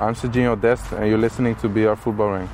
I'm Serginho Dest, and you're listening to BR Football Ranks.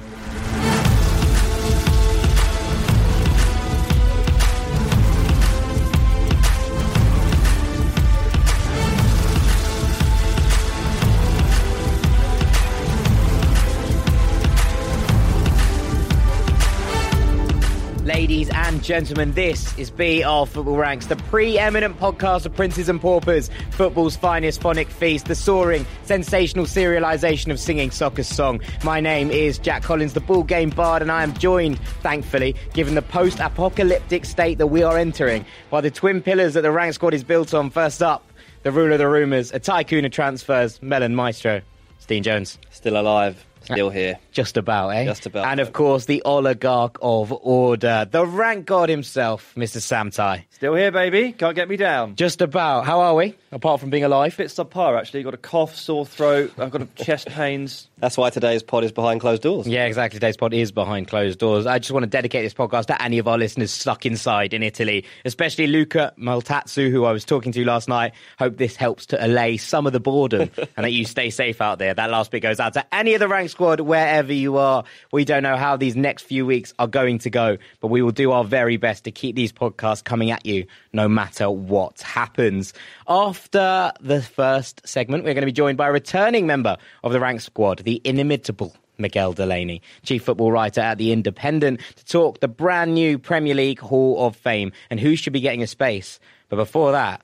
Ladies and gentlemen, this is BR Football Ranks, the preeminent podcast of princes and paupers, football's finest phonic feast, the soaring, sensational serialisation of singing soccer's song. My name is Jack Collins, the ball game bard, and I am joined, thankfully, given the post-apocalyptic state that we are entering, by the twin pillars that the Rank squad is built on. First up, the ruler of the rumours, a tycoon of transfers, Melon Maestro, Steen Jones. Still alive. Still here. Just about, eh? Just about. And, of course, the oligarch of order, the Rank God himself, Mr. Sam Tai. Still here, baby. Can't get me down. Just about. How are we, apart from being alive? A bit subpar, actually. Got a cough, sore throat. I've got chest pains. That's why today's pod is behind closed doors. Yeah, exactly. Today's pod is behind closed doors. I just want to dedicate this podcast to any of our listeners stuck inside in Italy, especially Luca Maltatsu, who I was talking to last night. Hope this helps to allay some of the boredom and that you stay safe out there. That last bit goes out to any of the Rank squad, wherever you are. We don't know how these next few weeks are going to go, but we will do our very best to keep these podcasts coming at you no matter what happens. After the first segment, we're going to be joined by a returning member of the Rank squad, the inimitable Miguel Delaney, chief football writer at The Independent, to talk the brand new Premier League Hall of Fame and who should be getting a space. But before that,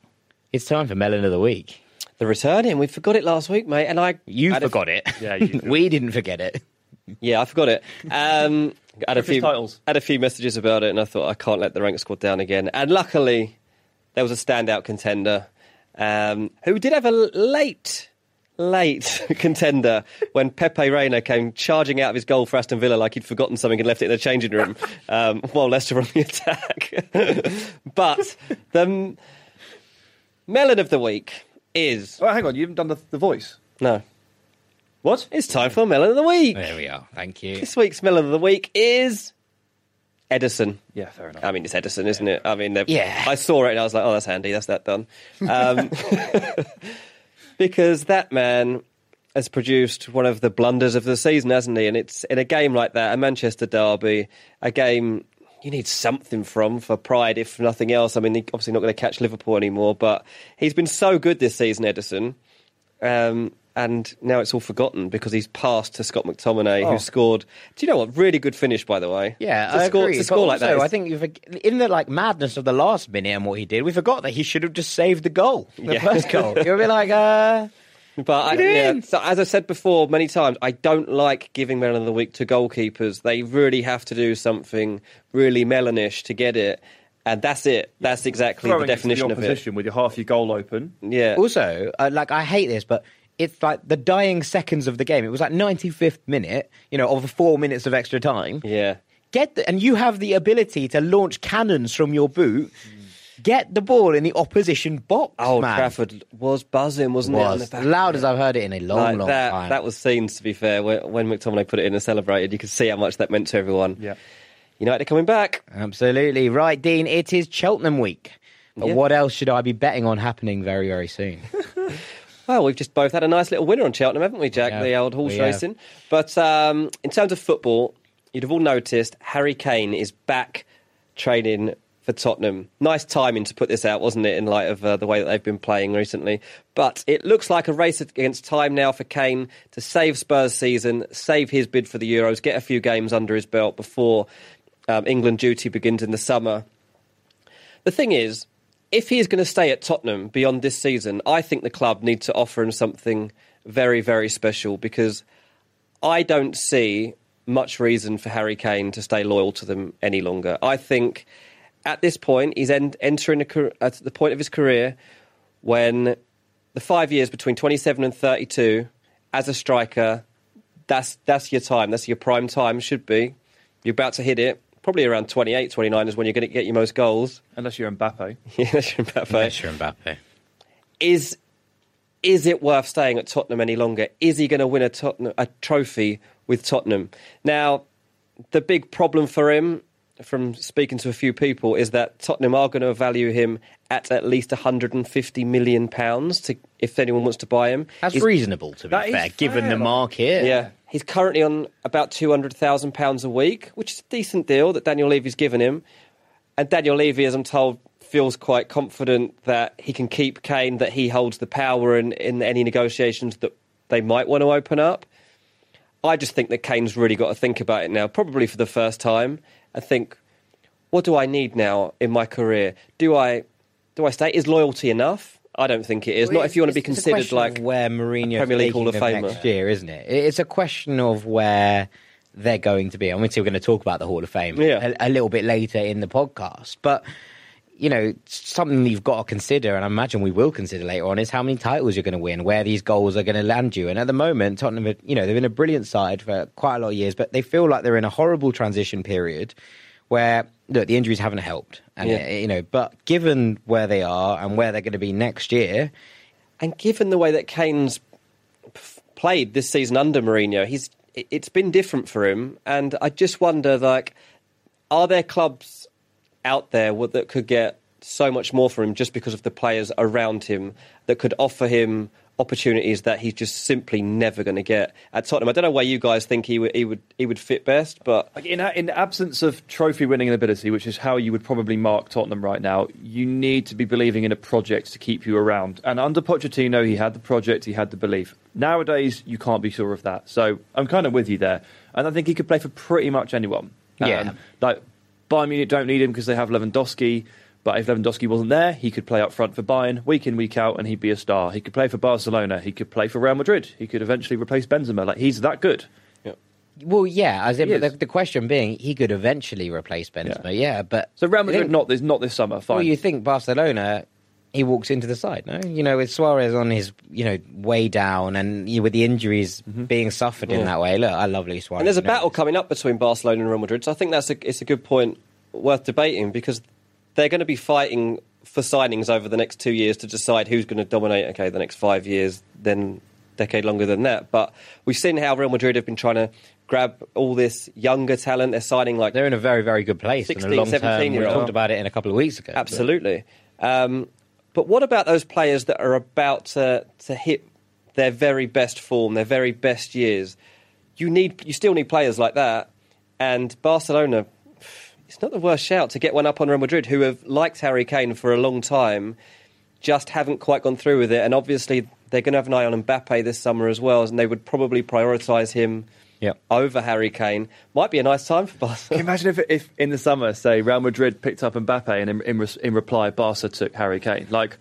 it's time for Melon of the Week. The returning. We forgot it last week, mate. You forgot it. Yeah, we didn't forget it. Yeah, I forgot it. Had a few messages about it, and I thought, I can't let the Rank squad down again. And luckily, there was a standout contender who did have a late contender when Pepe Reina came charging out of his goal for Aston Villa like he'd forgotten something and left it in the changing room while Leicester were on the attack. But the Melon of the Week is... Oh, hang on, you haven't done the voice? No. What? It's time for Melon of the Week. There we are, thank you. This week's Melon of the Week is... Edison. Yeah, fair enough. I mean, it's Edison, isn't it? I mean, I saw it and I was like, oh, that's handy, that's that done. Because that man has produced one of the blunders of the season, hasn't he? And it's in a game like that, a Manchester derby, a game you need something from for pride, if nothing else. I mean, he's obviously not going to catch Liverpool anymore, but he's been so good this season, Edison. And now it's all forgotten because he's passed to Scott McTominay, who scored. Do you know what? Really good finish, by the way. Yeah, I agree. To score like that. I think in the madness of the last minute and what he did, we forgot that he should have just saved the goal, first goal. You'll be like, But so as I said before many times, I don't like giving Melon of the Week to goalkeepers. They really have to do something really melonish to get it, and that's it. That's exactly the definition of it. Position with your half your goal open. Yeah. Also, I hate this, but it's like the dying seconds of the game. It was like 95th minute, of the 4 minutes of extra time. Yeah. And you have the ability to launch cannons from your boot. Get the ball in the opposition box, man. Trafford was buzzing, wasn't it? It was loud as I've heard it in a long time. That was scenes, to be fair. When McTominay put it in and celebrated, you could see how much that meant to everyone. Yeah. United are coming back. Absolutely. Right, Dean, it is Cheltenham week. But what else should I be betting on happening very, very soon? Well, we've just both had a nice little winner on Cheltenham, haven't we, Jack? Yeah, the old horse racing. But in terms of football, you'd have all noticed Harry Kane is back training for Tottenham. Nice timing to put this out, wasn't it, in light of the way that they've been playing recently. But it looks like a race against time now for Kane to save Spurs' season, save his bid for the Euros, get a few games under his belt before England duty begins in the summer. The thing is, if he is going to stay at Tottenham beyond this season, I think the club need to offer him something very, very special, because I don't see much reason for Harry Kane to stay loyal to them any longer. I think at this point, he's entering at the point of his career when the 5 years between 27 and 32 as a striker, that's your time. That's your prime time, should be. You're about to hit it. Probably around 28, 29 is when you're going to get your most goals. Unless you're Mbappé. Yeah, unless you're Mbappé. Is it worth staying at Tottenham any longer? Is he going to win a trophy with Tottenham? Now, the big problem for him from speaking to a few people is that Tottenham are going to value him at least £150 million if anyone wants to buy him. That's reasonable, to be fair, given the market. Yeah. He's currently on about £200,000 a week, which is a decent deal that Daniel Levy's given him. And Daniel Levy, as I'm told, feels quite confident that he can keep Kane, that he holds the power in any negotiations that they might want to open up. I just think that Kane's really got to think about it now, probably for the first time, and think, what do I need now in my career? Do I stay? Is loyalty enough? I don't think it is. Well, not if you want to be considered like where Mourinho Premier League Hall of Famer next year, isn't it? It's a question of where they're going to be. I'm we're going to talk about the Hall of Fame a little bit later in the podcast, but you know, something you've got to consider, and I imagine we will consider later on, is how many titles you're going to win, where these goals are going to land you. And at the moment, Tottenham, you know, they've been a brilliant side for quite a lot of years, but they feel like they're in a horrible transition period where, look, the injuries haven't helped. And you know, but given where they are and where they're going to be next year, and given the way that Kane's played this season under Mourinho, it's been different for him. And I just wonder, like, are there clubs out there that could get so much more for him just because of the players around him that could offer him opportunities that he's just simply never going to get at Tottenham? I don't know where you guys think he would fit best, but like in absence of trophy winning ability, which is how you would probably mark Tottenham right now, you need to be believing in a project to keep you around. And under Pochettino, he had the project, he had the belief. Nowadays, you can't be sure of that. So I'm kind of with you there, and I think he could play for pretty much anyone. Like, Bayern Munich don't need him because they have Lewandowski, but if Lewandowski wasn't there, he could play up front for Bayern week in, week out, and he'd be a star. He could play for Barcelona, he could play for Real Madrid, he could eventually replace Benzema. Like, he's that good. Yeah. Well, yeah, as in, the question being, he could eventually replace Benzema, but... So Real Madrid, not this summer, fine. Well, you think Barcelona, he walks into the side, no? You know, with Suarez on his, you know, way down, and with the injuries being suffered in that way. Look, I love Luis Suarez. And there's a battle coming up between Barcelona and Real Madrid, so I think it's a good point worth debating, because they're going to be fighting for signings over the next 2 years to decide who's going to dominate, the next 5 years, then decade longer than that. But we've seen how Real Madrid have been trying to grab all this younger talent. They're signing like... They're in a very, very good place. 16, 17-year-old. We talked about it in a couple of weeks ago. Absolutely. But what about those players that are about to hit their very best form, their very best years? You still need players like that. And Barcelona, it's not the worst shout to get one up on Real Madrid, who have liked Harry Kane for a long time, just haven't quite gone through with it. And obviously, they're going to have an eye on Mbappé this summer as well, and they would probably prioritise him over Harry Kane. Might be a nice time for Barca. Can you imagine if in the summer, say, Real Madrid picked up Mbappe and in reply, Barca took Harry Kane? Like,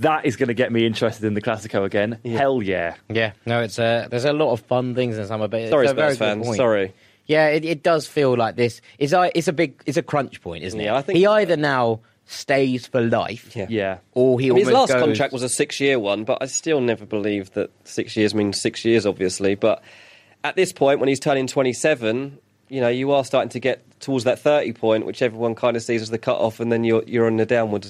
that is going to get me interested in the Clasico again. Yeah. Hell yeah. Yeah, no, there's a lot of fun things in the summer, but sorry, it's a Spurs very fans, good point. Sorry. Yeah, it does feel like this. It's a crunch point, isn't it? I think he either now stays for life, or he almost goes... His last contract was a 6-year one, but I still never believe that 6 years means 6 years, obviously, but... At this point, when he's turning 27, you know, you are starting to get towards that 30 point, which everyone kind of sees as the cut-off, and then you're on the downward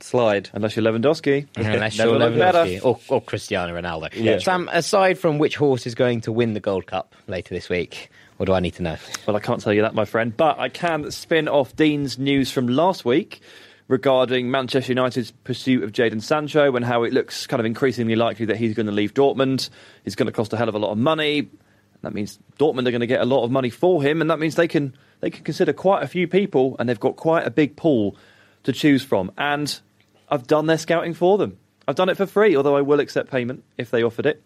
slide. Unless you're Lewandowski. Unless you're Lewandowski. Or Cristiano Ronaldo. Yeah. Sam, aside from which horse is going to win the Gold Cup later this week, what do I need to know? Well, I can't tell you that, my friend, but I can spin off Dean's news from last week regarding Manchester United's pursuit of Jadon Sancho and how it looks kind of increasingly likely that he's going to leave Dortmund. He's going to cost a hell of a lot of money. That means Dortmund are going to get a lot of money for him, and that means they can consider quite a few people, and they've got quite a big pool to choose from. And I've done their scouting for them. I've done it for free, although I will accept payment if they offered it.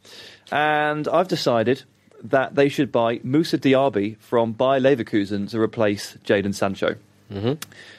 And I've decided that they should buy Moussa Diaby from Bayer Leverkusen to replace Jadon Sancho. Mm-hmm.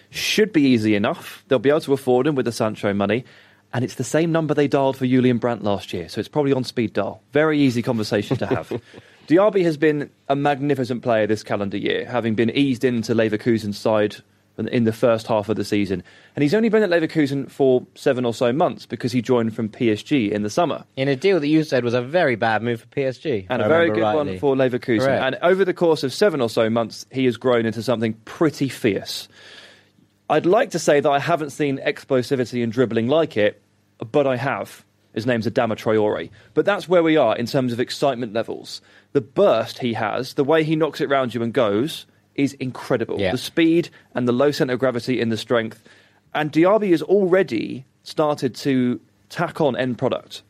Should be easy enough. They'll be able to afford him with the Sancho money. And it's the same number they dialed for Julian Brandt last year, so it's probably on speed dial. Very easy conversation to have. Diaby has been a magnificent player this calendar year, having been eased into Leverkusen's side in the first half of the season. And he's only been at Leverkusen for 7 or so months because he joined from PSG in the summer. In a deal that you said was a very bad move for PSG. And a very good one for Leverkusen. Correct. And over the course of 7 or so months, he has grown into something pretty fierce. I'd like to say that I haven't seen explosivity and dribbling like it, but I have. His name's Adama Traore. But that's where we are in terms of excitement levels. The burst he has, the way he knocks it round you and goes, is incredible. Yeah. The speed and the low centre of gravity and the strength. And Diaby has already started to tack on end product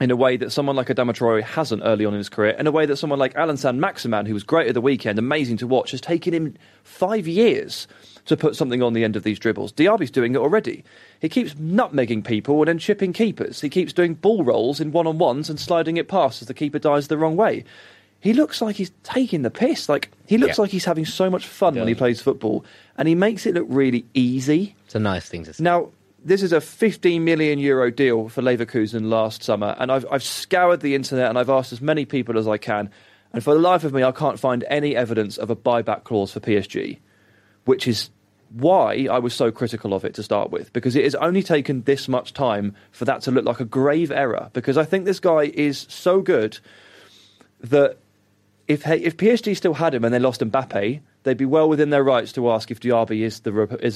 in a way that someone like Adama Traore hasn't early on in his career, in a way that someone like Alan San-Maximan, who was great at the weekend, amazing to watch, has taken him 5 years to put something on the end of these dribbles. Diaby's doing it already. He keeps nutmegging people and then chipping keepers. He keeps doing ball rolls in one-on-ones and sliding it past as the keeper dives the wrong way. He looks like he's taking the piss. Like, he looks like he's having so much fun when he plays football, and he makes it look really easy. It's a nice thing to see. Now, this is a €15 million deal for Leverkusen last summer, and I've scoured the internet and I've asked as many people as I can, and for the life of me, I can't find any evidence of a buyback clause for PSG, which is why I was so critical of it to start with, because it has only taken this much time for that to look like a grave error, because I think this guy is so good that if PSG still had him and they lost Mbappé, they'd be well within their rights to ask if Diaby is the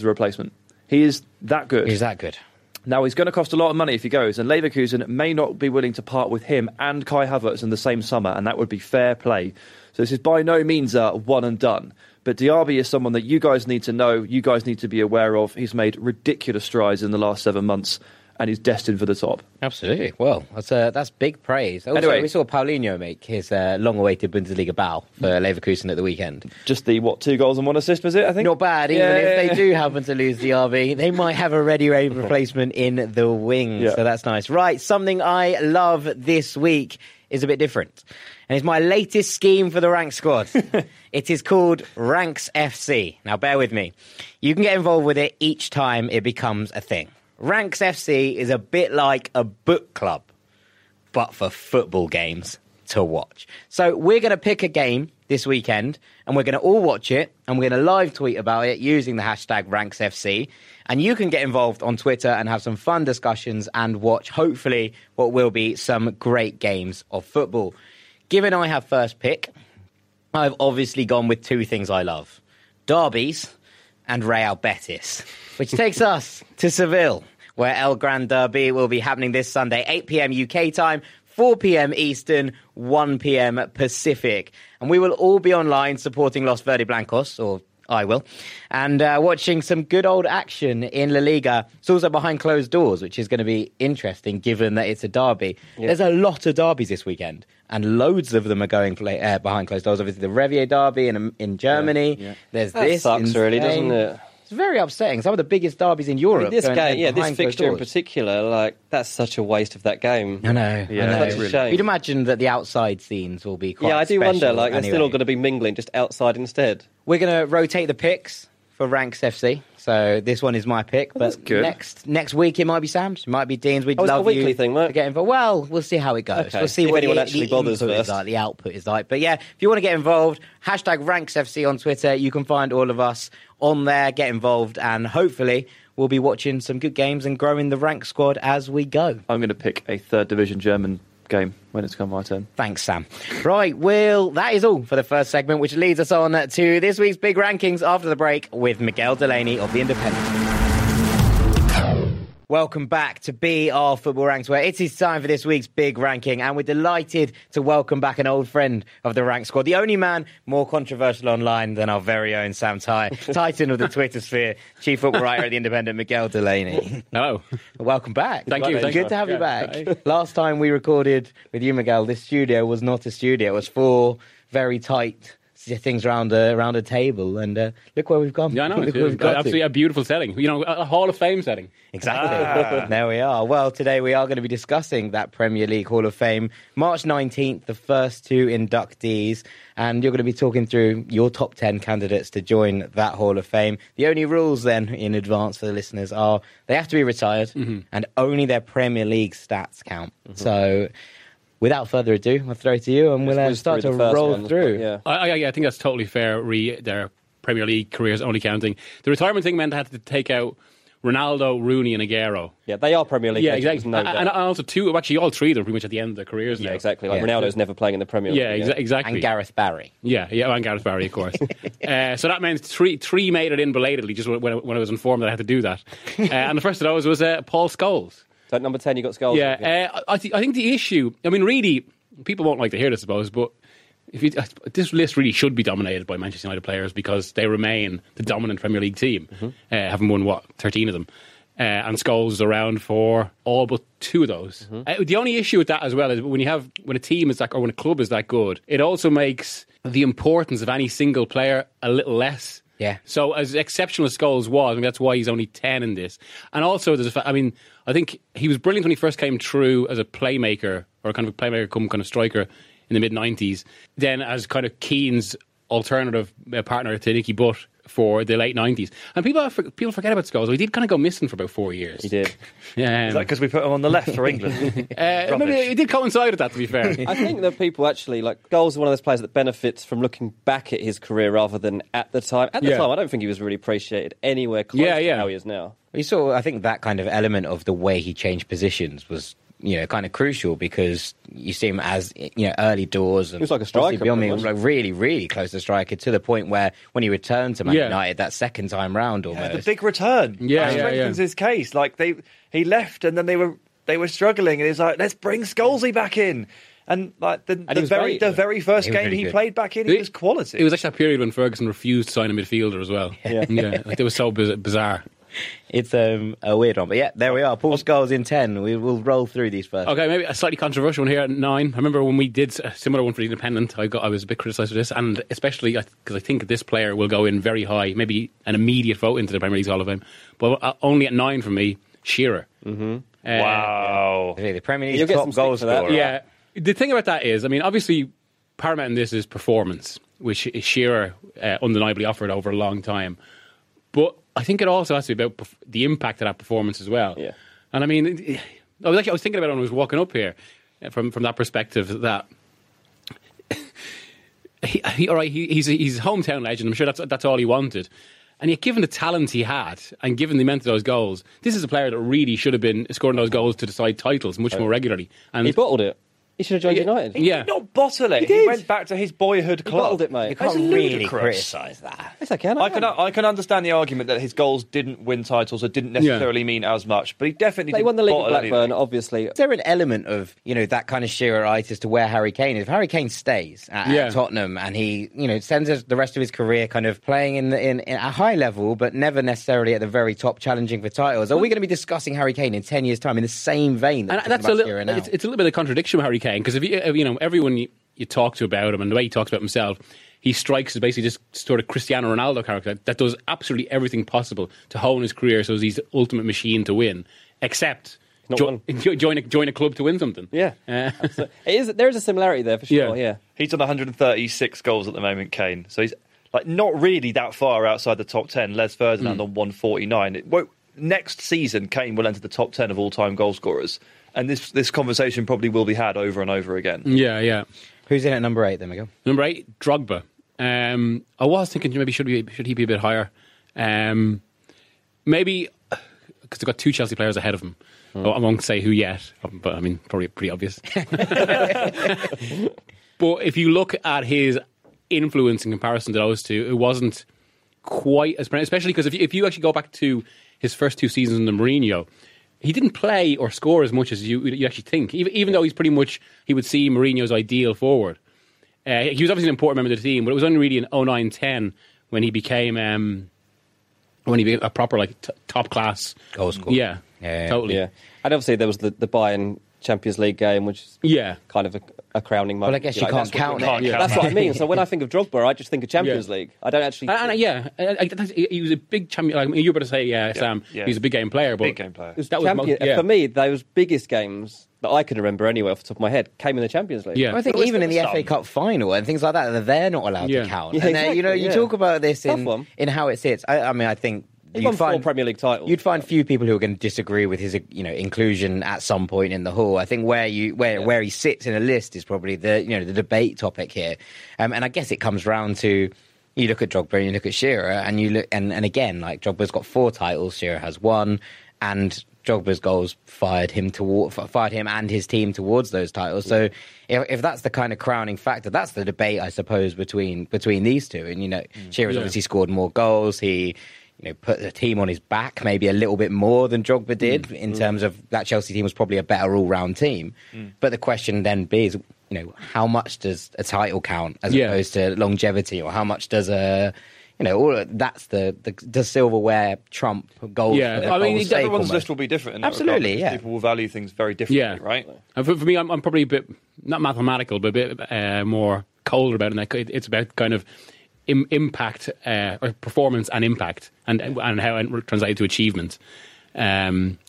replacement. He is that good. He's that good. Now, he's going to cost a lot of money if he goes, and Leverkusen may not be willing to part with him and Kai Havertz in the same summer, and that would be fair play. So this is by no means a one and done. But Diaby is someone that you guys need to know, you guys need to be aware of. He's made ridiculous strides in the last 7 months, and he's destined for the top. Absolutely. Well, that's big praise. Also, anyway, we saw Paulinho make his long-awaited Bundesliga bow for Leverkusen at the weekend. Just the, 2 goals and 1 assist, was it, I think? Not bad, even if they do happen to lose the RB. They might have a ready-made replacement in the wings, so that's nice. Right, something I love this week is a bit different, and it's my latest scheme for the Ranks squad. It is called Ranks FC. Now, bear with me. You can get involved with it each time it becomes a thing. Ranks FC is a bit like a book club, but for football games to watch. So we're going to pick a game this weekend, and we're going to all watch it, and we're going to live tweet about it using the hashtag Ranks FC. And you can get involved on Twitter and have some fun discussions and watch, hopefully, what will be some great games of football. Given I have first pick, I've obviously gone with 2 things I love. Derbies and Real Betis. Which takes us to Seville, where El Gran Derby will be happening this Sunday, 8 p.m. UK time, 4 p.m. Eastern, 1 p.m. Pacific. And we will all be online supporting Los Verde Blancos, or I will, and watching some good old action in La Liga. It's also behind closed doors, which is going to be interesting given that it's a derby. Yeah. There's a lot of derbies this weekend, and loads of them are going behind closed doors. Obviously, the Revier derby in Germany. Yeah. There's that this. That sucks, really, doesn't it? It's very upsetting. Some of the biggest derbies in Europe. I mean, this fixture in particular, like, that's such a waste of that game. I know. Yeah, I know. It's really a shame. You'd imagine that the outside scenes will be quite special. Yeah, I do wonder, like, anyway. They're still all going to be mingling, just outside instead. We're going to rotate the picks for Ranks FC. So this one is my pick, but next week it might be Sam's, it might be Dean's. We'd love you thing, right? to get involved. Well, we'll see how it goes. Okay. We'll see what anyone actually bothers with. Like, the output is like. But yeah, if you want to get involved, hashtag Ranks FC on Twitter. You can find all of us on there. Get involved, and hopefully we'll be watching some good games and growing the Rank squad as we go. I'm going to pick a 3rd division German game when it's come my turn. Thanks, Sam. Right, well, that is all for the first segment, which leads us on to this week's big rankings after the break with Miguel Delaney of The Independent. Welcome back to BR Football Ranks, where it is time for this week's big ranking, and we're delighted to welcome back an old friend of the Rank squad, the only man more controversial online than our very own Sam Ty, titan of the Twitter sphere, chief football writer at The Independent, Miguel Delaney. Hello. Welcome back. Thank you. Good to have you back. Hi. Last time we recorded with you, Miguel, this studio was not a studio. It was 4 very tight things around a table, and look where we've come. Yeah, I know. Absolutely a beautiful setting. You know, a Hall of Fame setting. Exactly. There we are. Well, today we are going to be discussing that Premier League Hall of Fame. March 19th, the first 2 inductees, and you're going to be talking through your top 10 candidates to join that Hall of Fame. The only rules then in advance for the listeners are they have to be retired, and only their Premier League stats count. Mm-hmm. So without further ado, I'll throw it to you, and we'll start to roll through. Yeah. I think that's totally fair. Their Premier League careers only counting. The retirement thing meant I had to take out Ronaldo, Rooney and Aguero. Yeah, they are Premier League. Yeah, exactly. No and also 2, actually all 3, they're pretty much at the end of their careers now. Yeah, exactly. Like Ronaldo's never playing in the Premier League. Yeah, exactly. And Gareth Barry. Yeah, and Gareth Barry, of course. So that meant 3 made it in belatedly, just when I was informed that I had to do that. And the first of those was Paul Scholes. So at number 10, you got Scholes. Yeah, I think the issue, I mean, really, people won't like to hear this, I suppose, but This list really should be dominated by Manchester United players because they remain the dominant Premier League team, having won, 13 of them. And Scholes is around for all but two of those. The only issue with that as well is when a team is that, or when a club is that good, it also makes the importance of any single player a little less. Yeah. So as exceptional as Scholes was, I mean, that's why he's only 10 in this. And also, there's I think he was brilliant when he first came through as a playmaker, or kind of a playmaker come kind of striker in the mid-90s. Then as kind of Keane's alternative partner to Nicky Butt for the late 90s. And people forget about Scholes. He did kind of go missing for about 4 years. He did. Is that because we put him on the left for England? Maybe it did coincide with that, to be fair. I think that people actually, Scholes is one of those players that benefits from looking back at his career rather than at the time. At the time, I don't think he was really appreciated anywhere close to how he is now. You saw, I think, that kind of element of the way he changed positions was... kind of crucial, because you see him as, early doors. And he was like a striker. He was really, really close to striker, to the point where when he returned to Man United that second time round, almost. Yeah, the big return. Yeah, that strengthens his case. He left and then they were struggling, and he's like, let's bring Scholesy back in. And the very first game he played back in, it was quality. It was actually that period when Ferguson refused to sign a midfielder as well. Yeah, it was so bizarre. It's a weird one, but there we are. Paul Scholes in 10. We will roll through these first. Okay, maybe a slightly controversial one here at 9. I remember when we did a similar one for the Independent, I was a bit criticised for this, and especially because I think this player will go in very high, maybe an immediate vote into the Premier League's Hall of Fame, but only at 9 for me, Shearer. Wow. The Premier League's top goal scorer. Yeah, the thing about that is, obviously paramount in this is performance, which Shearer undeniably offered over a long time, but I think it also has to be about the impact of that performance as well. Yeah. And I was thinking about it when I was walking up here from that perspective that he's a hometown legend. I'm sure that's all he wanted. And yet, given the talent he had and given the amount of those goals, this is a player that really should have been scoring those goals to decide titles much more regularly. And he bottled it. He should have joined United. He did not bottle it. He went back to his boyhood club. He bottled it, mate. You can't really criticise that. Yes, I can. I can understand the argument that his goals didn't win titles or didn't necessarily mean as much, but he definitely did. They won the league at Blackburn, obviously. Is there an element of, that kind of Shearer-ite as to where Harry Kane is? If Harry Kane stays at Tottenham and he, sends us the rest of his career kind of playing in a high level, but never necessarily at the very top challenging for titles, are we going to be discussing Harry Kane in 10 years' time in the same vein that we're talking about Shearer now? It's a little bit of a contradiction with Harry Kane. Because everyone you talk to about him and the way he talks about himself, he strikes as basically this sort of Cristiano Ronaldo character that does absolutely everything possible to hone his career so he's the ultimate machine to win, except join a club to win something. Yeah, there is a similarity there for sure. Yeah, he's on 136 goals at the moment, Kane. So he's not really that far outside the top 10. Les Ferdinand on 149. Next season, Kane will enter the top 10 of all-time goal scorers. And this conversation probably will be had over and over again. Yeah, yeah. Who's in at number 8 then, Miguel? Number 8, Drogba. I was thinking maybe should he be a bit higher? Maybe, because they've got two Chelsea players ahead of him. I won't say who yet, but probably pretty obvious. But if you look at his influence in comparison to those two, it wasn't quite as... Especially because if you actually go back to his first two seasons under Mourinho... He didn't play or score as much as you actually think, even though he's pretty much, he would see Mourinho's ideal forward. He was obviously an important member of the team, but it was only really in 09-10 when he became a proper top-class... goal scorer. Yeah, totally. Yeah. And obviously there was the Bayern Champions League game, which is kind of a crowning moment. Well, I guess you can't count it. That's what I mean. So when I think of Drogba, I just think of Champions League. I don't actually... he was a big champion... you were about to say, Sam, he was a big game player. But big game player. For me, those biggest games that I can remember anyway off the top of my head came in the Champions League. Yeah. Well, I think even in the FA Cup final and things like that, they're not allowed to count. Yeah, and exactly, you talk about this in how it sits. I think... He won 4 Premier League titles. You'd find few people who are going to disagree with his, inclusion at some point in the Hall. I think where he sits in a list is probably the debate topic here, and I guess it comes round to you look at Drogba and you look at Shearer, and you look and again Drogba's got 4 titles, Shearer has 1, and Drogba's goals fired him and his team towards those titles. So if that's the kind of crowning factor, that's the debate, I suppose, between these two. And Shearer's obviously scored more goals. He. Put the team on his back maybe a little bit more than Drogba did in terms of that Chelsea team was probably a better all-round team. But the question then is, how much does a title count as opposed to longevity, or how much does a... You know, all of that's the does silverware trump gold? Yeah, I mean, everyone's list will be different. Absolutely, yeah. People will value things very differently, right? And for me, I'm probably a bit, not mathematical, but a bit more colder about it. It's about kind of impact, or performance and impact, and how it translates to achievement,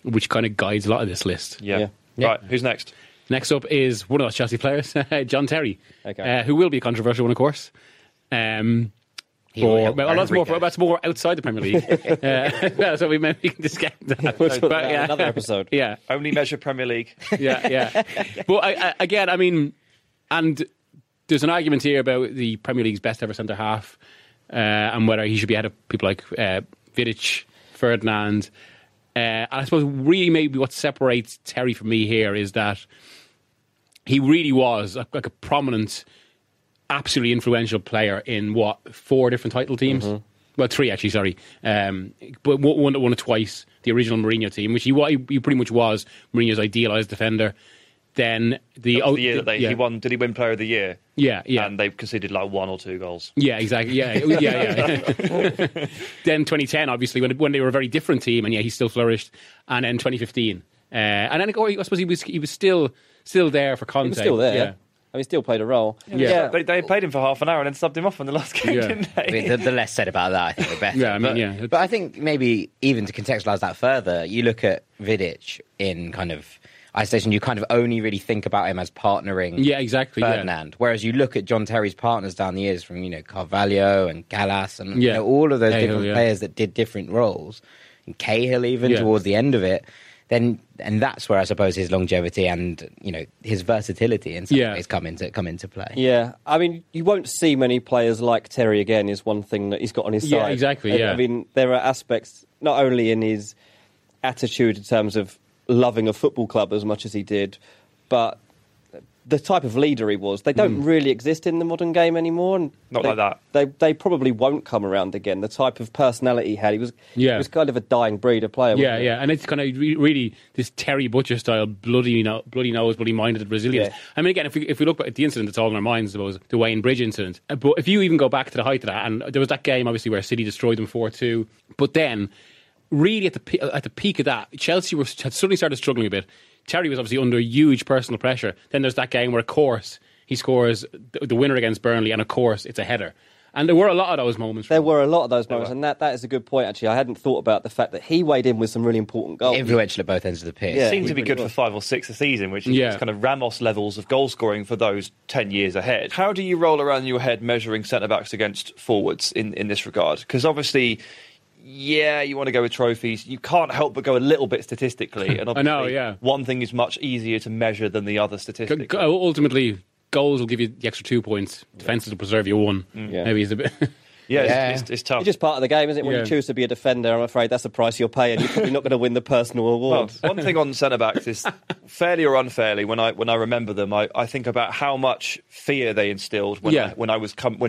which kind of guides a lot of this list. Yeah. Right, who's next? Next up is one of those Chelsea players, John Terry, who will be a controversial one, of course. That's more outside the Premier League. So we can discount that. Another episode. Yeah. Only measure Premier League. Yeah. But and there's an argument here about the Premier League's best ever centre half, and whether he should be ahead of people like Vidic, Ferdinand. And I suppose really maybe what separates Terry from me here is that he really was like a prominent, absolutely influential player in four different title teams? Mm-hmm. Well, three actually, sorry. But one that won it twice, the original Mourinho team, which he pretty much was Mourinho's idealised defender. Then the year that he won, did he win Player of the Year? Yeah. And they conceded like one or two goals. Yeah, exactly. Yeah. Then 2010, obviously, when they were a very different team, and he still flourished. And then 2015, and then I suppose he was still there for Conte. He was still there. Yeah. He still played a role. Yeah. But they played him for half an hour and then subbed him off in the last game, didn't they? I mean, the less said about that, I think, the better. But I think maybe even to contextualise that further, you look at Vidic in kind of isolation, you kind of only really think about him as partnering Ferdinand. Yeah. Whereas you look at John Terry's partners down the years from, Carvalho and Gallas and all of those different players that did different roles, and Cahill even towards the end of it. And that's where I suppose his longevity and his versatility in some ways come into play. Yeah, I mean, you won't see many players like Terry again. Is one thing that he's got on his side. Yeah, exactly. And, I mean, there are aspects not only in his attitude in terms of loving a football club as much as he did, but the type of leader he was. They don't really exist in the modern game anymore. And like that. They probably won't come around again. The type of personality he had, he was kind of a dying breed of player. Yeah, yeah. And it's kind of really this Terry Butcher style, bloody nose, bloody-minded resilience. Yeah. I mean, again, if we look at the incident that's all in our minds, I suppose, the Wayne Bridge incident. But if you even go back to the height of that, and there was that game, obviously, where City destroyed them 4-2. But then, really at the peak of that, Chelsea had suddenly started struggling a bit. Terry was obviously under huge personal pressure. Then there's that game where, of course, he scores the winner against Burnley, and of course, it's a header. And there were a lot of those moments. And that is a good point, actually. I hadn't thought about the fact that he weighed in with some really important goals. Influential at both ends of the pitch. Yeah, it seemed to be good for 5 or 6 a season, which is kind of Ramos levels of goal scoring for those 10 years ahead. How do you roll around in your head measuring centre-backs against forwards in this regard? Because obviously... Yeah, you want to go with trophies. You can't help but go a little bit statistically. And I know, one thing is much easier to measure than the other statistically. Ultimately, goals will give you the extra 2 points. Defences will preserve you one. Yeah. Maybe it's a bit... It's tough. It's just part of the game, isn't it? When you choose to be a defender, I'm afraid that's the price you're paying. You're probably not going to win the personal award. Well, one thing on centre-backs is, fairly or unfairly, when I remember them, I think about how much fear they instilled when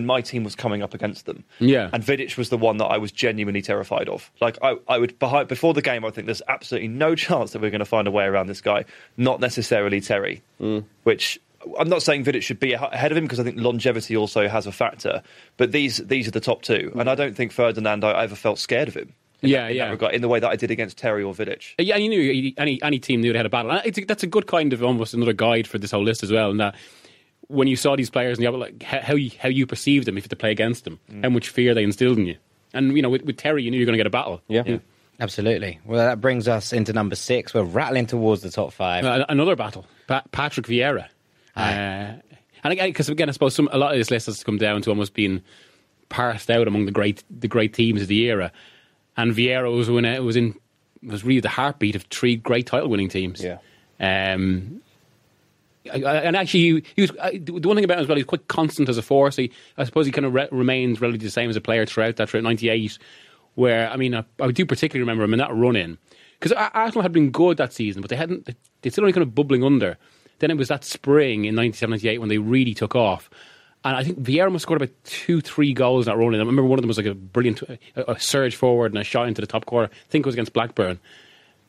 my team was coming up against them. Yeah. And Vidic was the one that I was genuinely terrified of. Like, I would, before the game, I think there's absolutely no chance that we're going to find a way around this guy. Not necessarily Terry, which... I'm not saying Vidic should be ahead of him, because I think longevity also has a factor. But these are the top two. And I don't think Ferdinand, I ever felt scared of him. In the way that I did against Terry or Vidic. Yeah, and you knew any team knew they had a battle. And that's a good kind of almost another guide for this whole list as well. And that when you saw these players, and you like how you perceived them if you had to play against them, how much fear they instilled in you. And, with Terry, you knew you were going to get a battle. Yeah. Absolutely. Well, that brings us into number 6. We're rattling towards the top 5. Another battle. Patrick Vieira. Because I suppose a lot of this list has come down to almost being parsed out among the great teams of the era, and Vieira was really the heartbeat of 3 great title winning teams. Yeah, and actually, he was the one thing about him as well. He's quite constant as a force. I suppose he kind of remains relatively the same as a player throughout '98. Where I do particularly remember him in that run in, because Arsenal had been good that season, but they hadn't. They're still only kind of bubbling under. Then it was that spring in 1997-98 when they really took off. And I think Vieira must scored about 2-3 goals in that run. I remember one of them was like a brilliant a surge forward and a shot into the top corner. I think it was against Blackburn.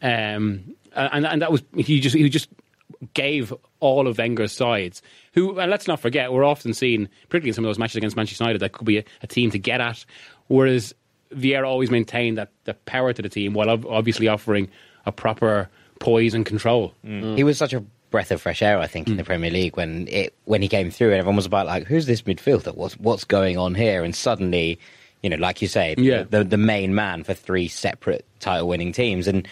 And that was he was just gave all of Wenger's sides, who, and let's not forget, were often seen, particularly in some of those matches against Manchester United, that could be a team to get at, whereas Vieira always maintained that the power to the team while obviously offering a proper poise and control. He was such a breath of fresh air, I think, in the Premier League when he came through, and everyone was about like, who's this midfielder? What's going on here? And suddenly, you know, like you say, the main man for three separate title-winning teams. And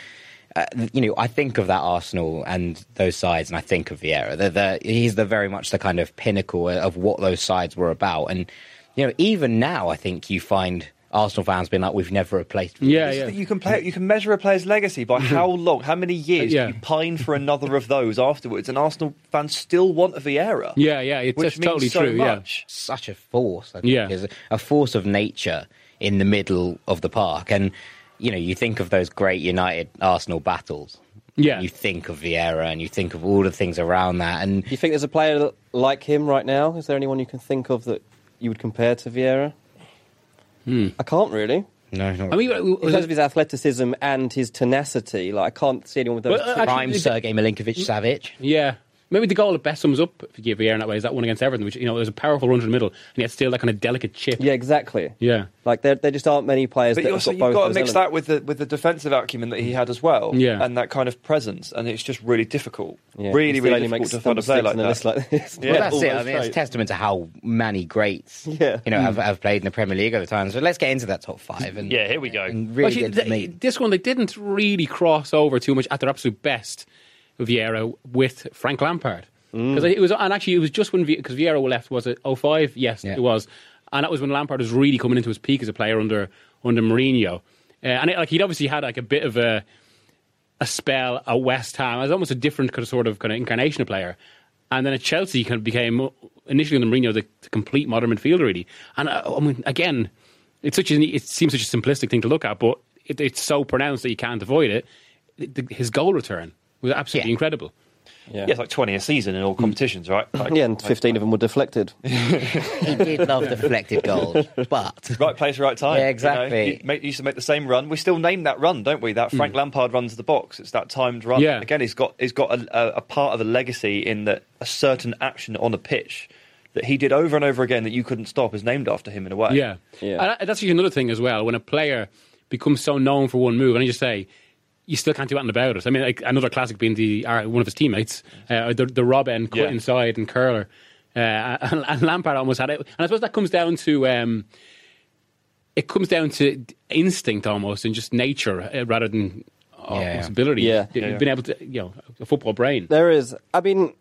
you know, I think of that Arsenal and those sides, and I think of Vieira. He's very much the kind of pinnacle of what those sides were about. And you know, even now, I think you find Arsenal fans being like, we've never replaced him. You can measure a player's legacy by how long, how many years you pine for another of those afterwards, and Arsenal fans still want a Vieira. It's totally so true. Much. Such a force, I think. Is a force of nature in the middle of the park. And you know, you think of those great United Arsenal battles. You think of Vieira and you think of all the things around that. And do you think there's a player like him right now? Is there anyone you can think of that you would compare to Vieira? I can't really. No, not really. I mean, because of his athleticism and his tenacity, like I can't see anyone with those. Prime Sergei Milinkovic-Savic. Yeah. Maybe the goal that best sums up for Vieira in that way is that one against Everton, which, you know, there's a powerful run through the middle, and yet still that kind of delicate chip. Yeah, exactly. Yeah. Like, there just aren't many players that also, have got both. But you've got to mix that with the defensive acumen that he had as well, and that kind of presence, and it's just really difficult. Yeah. Really difficult to find a player like that. Like this. Well, that's it. I mean, it's testament to how many greats, you know, have played in the Premier League over time. So let's get into that top five. And, here we go. And really this one, they didn't really cross over too much at their absolute best. Vieira with Frank Lampard, because it was, and actually it was just when because Vieira left, was it 2005? Yes, it was, and that was when Lampard was really coming into his peak as a player under Mourinho, and he'd obviously had like a bit of a spell at West Ham. It was almost a different kind of incarnation of player, and then at Chelsea kind of became initially under Mourinho the complete modern midfielder really. And I mean, again, it seems such a simplistic thing to look at, but it's so pronounced that you can't avoid it. His goal return was absolutely incredible. Yeah, it's like 20 a season in all competitions, right? Like, and 15 of them were deflected. He did love deflected goals, but... Right place, right time. Yeah, exactly. You know, he used to make the same run. We still name that run, don't we? That Frank Lampard runs to the box. It's that timed run. Yeah. Again, he's got a part of a legacy in that a certain action on a pitch that he did over and over again that you couldn't stop is named after him in a way. Yeah. And that's another thing as well. When a player becomes so known for one move, and you just say... You still can't do anything about it. I mean, like, another classic being one of his teammates, the Rob end cut inside and curler, and Lampard almost had it. And I suppose that comes down to instinct almost, and just nature rather than possibility. Being able to, you know, a football brain. There is, I mean,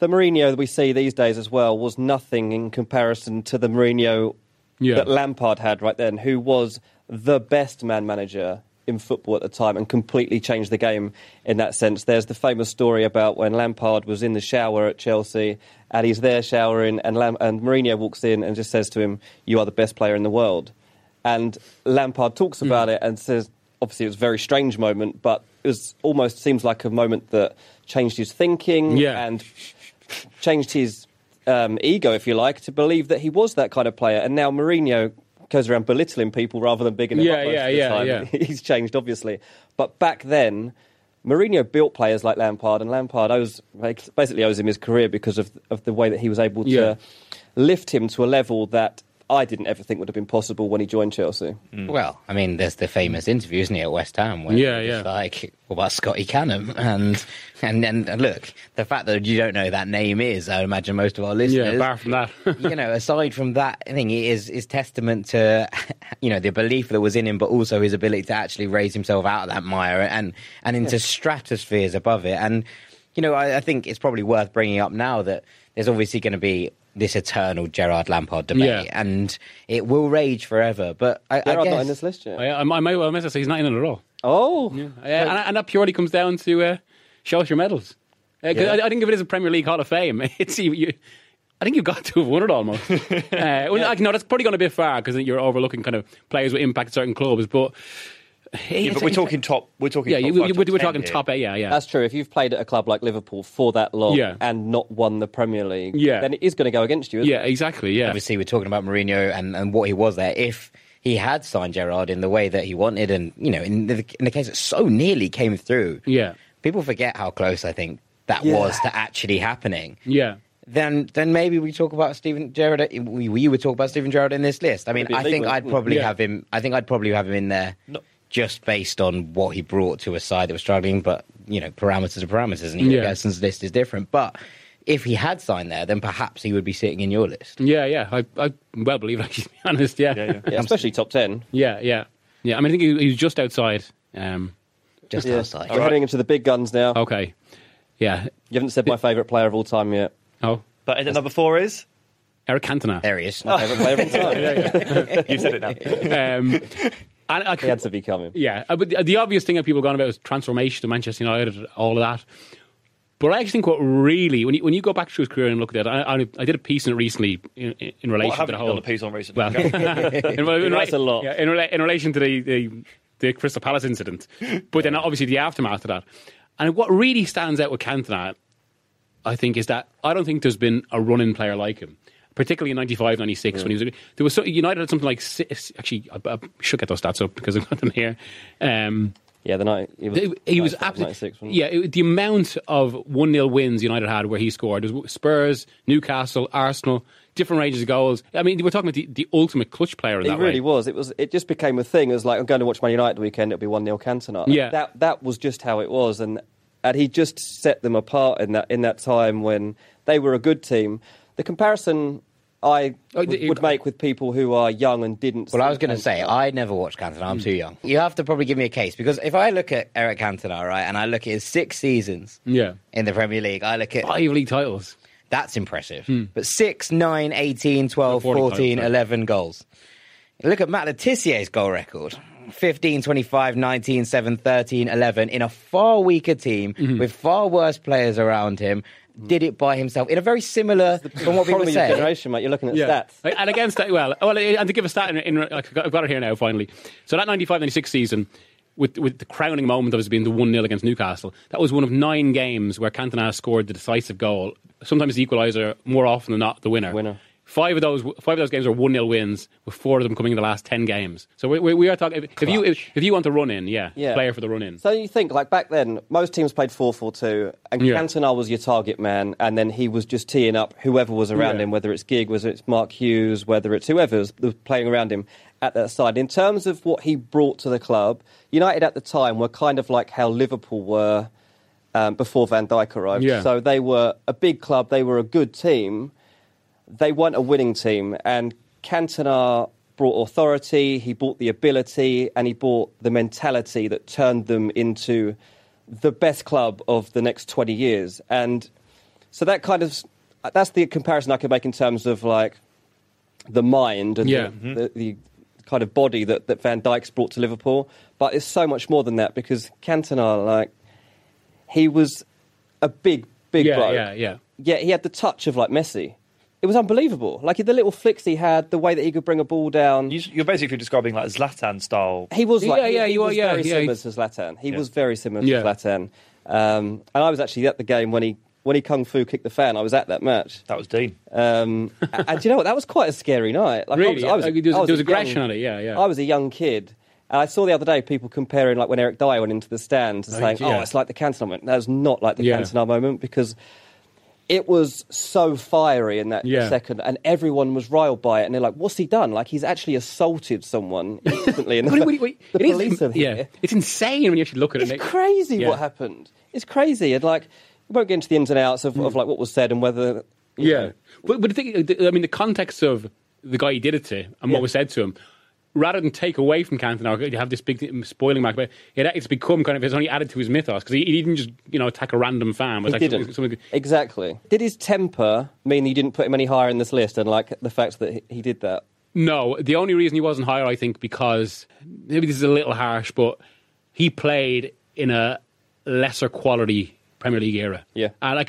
the Mourinho that we see these days as well was nothing in comparison to the Mourinho that Lampard had right then, who was the best man manager in football at the time and completely changed the game in that sense. There's the famous story about when Lampard was in the shower at Chelsea and he's there showering and Mourinho walks in and just says to him, "You are the best player in the world." And Lampard talks about it and says, obviously it was a very strange moment, but it was almost seems like a moment that changed his thinking and changed his ego, if you like, to believe that he was that kind of player. And now Mourinho goes around belittling people rather than bigging them up most of the time. He's changed, obviously. But back then, Mourinho built players like Lampard, and Lampard basically owes him his career because of the way that he was able to lift him to a level that I didn't ever think would have been possible when he joined Chelsea. Well, I mean, there's the famous interview, isn't he, at West Ham? Where it's like, what about Scotty Canham? And look, the fact that you don't know that name is, I imagine most of our listeners... Yeah, bar from that. You know, aside from that, I think it is testament to, you know, the belief that was in him, but also his ability to actually raise himself out of that mire and into stratospheres above it. And, you know, I think it's probably worth bringing up now that there's obviously going to be this eternal Gerrard Lampard debate, and it will rage forever. But I guess not in this list yet. I might say he's not in it at all. Oh, yeah. And that purely comes down to show us your medals. I think if it is a Premier League Hall of Fame, it's I think you've got to have won it almost. No, that's probably gone a bit far because you're overlooking kind of players with impact at certain clubs, but. But we're talking top. We're talking. Yeah, top five, we're talking here. Top 8. Yeah. That's true. If you've played at a club like Liverpool for that long and not won the Premier League, then it is going to go against you. Isn't it? Exactly. Yeah. Obviously, we're talking about Mourinho and what he was there. If he had signed Gerrard in the way that he wanted, and you know, in the case that so nearly came through, people forget how close I think that was that actually happening, then maybe we talk about Steven Gerrard. We would talk about Steven Gerrard in this list. I mean, I think I'd probably have him. I think I'd probably have him in there just based on what he brought to a side that was struggling. But you know, parameters are parameters, and Gerson's list is different. But if he had signed there, then perhaps he would be sitting in your list. I well believe that, to be honest. Especially top 10. I mean, I think he was just outside. Outside. We're heading into the big guns now. Okay. Yeah. You haven't said my favourite player of all time yet. Oh. But number 4 is? Eric Cantona. There he is. My favourite player of all time. You've said it now. He had to be coming. Yeah. But the obvious thing that people have gone about is transformation to Manchester United, all of that. But I actually think what really, when you go back through his career and look at it, I did a piece on it recently in relation to the whole. What have you done a piece on recently? Well, that's a lot. Yeah, in relation to the Crystal Palace incident. But then obviously the aftermath of that. And what really stands out with Cantona, I think, is that I don't think there's been a running player like him, particularly in 95, 96 when he was... There was United had something like six... Actually, I should get those stats up because I've got them here. The night... He was absolutely... the amount of 1-0 wins United had where he scored. There was Spurs, Newcastle, Arsenal, different ranges of goals. I mean, we're talking about the ultimate clutch player in that way. It really was. It just became a thing. It was like, I'm going to watch Man United weekend, it'll be 1-0 Cantona. Yeah. That was just how it was. And he just set them apart in that time when they were a good team. The comparison I would make with people who are young and didn't... Well, I was going to say, I never watched Cantona. I'm too young. You have to probably give me a case, because if I look at Eric Cantona, right, and I look at his 6 seasons in the Premier League, I look at... 5 league titles. That's impressive. But 6, 9, 18, 12, 14, 11 goals. Look at Matt Letizier's goal record. 15, 25, 19, 7, 13, 11 in a far weaker team with far worse players around him. Did it by himself in a very similar from what people say. Generation, mate. You're looking at stats. And against that, and to give a stat, I've got it here now finally. So that 95-96 season, with the crowning moment of us being the 1-0 against Newcastle, that was one of 9 games where Cantona scored the decisive goal, sometimes the equaliser, more often than not the winner. 5 of those games are 1-0 wins, with 4 of them coming in the last 10 games. So we are talking, if you want to run in, player for the run in. So you think, like back then, most teams played 4-4-2, and Cantona was your target man, and then he was just teeing up whoever was around him, whether it's Giggs, whether it's Mark Hughes, whether it's whoever was playing around him at that side. In terms of what he brought to the club, United at the time were kind of like how Liverpool were before Van Dijk arrived. Yeah. So they were a big club, they were a good team. They weren't a winning team, and Cantona brought authority, he brought the ability, and he brought the mentality that turned them into the best club of the next 20 years. And so that's the comparison I could make in terms of like the mind and the kind of body that Van Dijk's brought to Liverpool. But it's so much more than that, because Cantona, he was a big bloke. Yeah, he had the touch of like Messi. It was unbelievable. Like the little flicks he had, the way that he could bring a ball down. You're basically describing like Zlatan style. He was like, he was very similar to Zlatan. He was very similar to Zlatan. And I was actually at the game when he kung fu kicked the fan. I was at that match. That was Dean. And do you know what? That was quite a scary night. Like, really? There was aggression on it. Yeah. I was a young kid. And I saw the other day people comparing like when Eric Dyer went into the stand and saying, "Oh, it's like the Cantona moment." That was not like the Cantona moment, because it was so fiery in that second, and everyone was riled by it. And they're like, "What's he done? Like, he's actually assaulted someone instantly." And the police are here. It's insane when you actually look at it. It's crazy what happened. It's crazy. And like, we won't get into the ins and outs of like what was said and whether. You know. But the thing, I mean, the context of the guy he did it to and what was said to him. Rather than take away from Cantona, you have this big spoiling mark, but it's become kind of, it's only added to his mythos, because he didn't just, attack a random fan. He didn't. Exactly. Did his temper mean you didn't put him any higher in this list, and like the fact that he did that? No, the only reason he wasn't higher, I think, because, maybe this is a little harsh, but he played in a lesser quality Premier League era. Yeah. He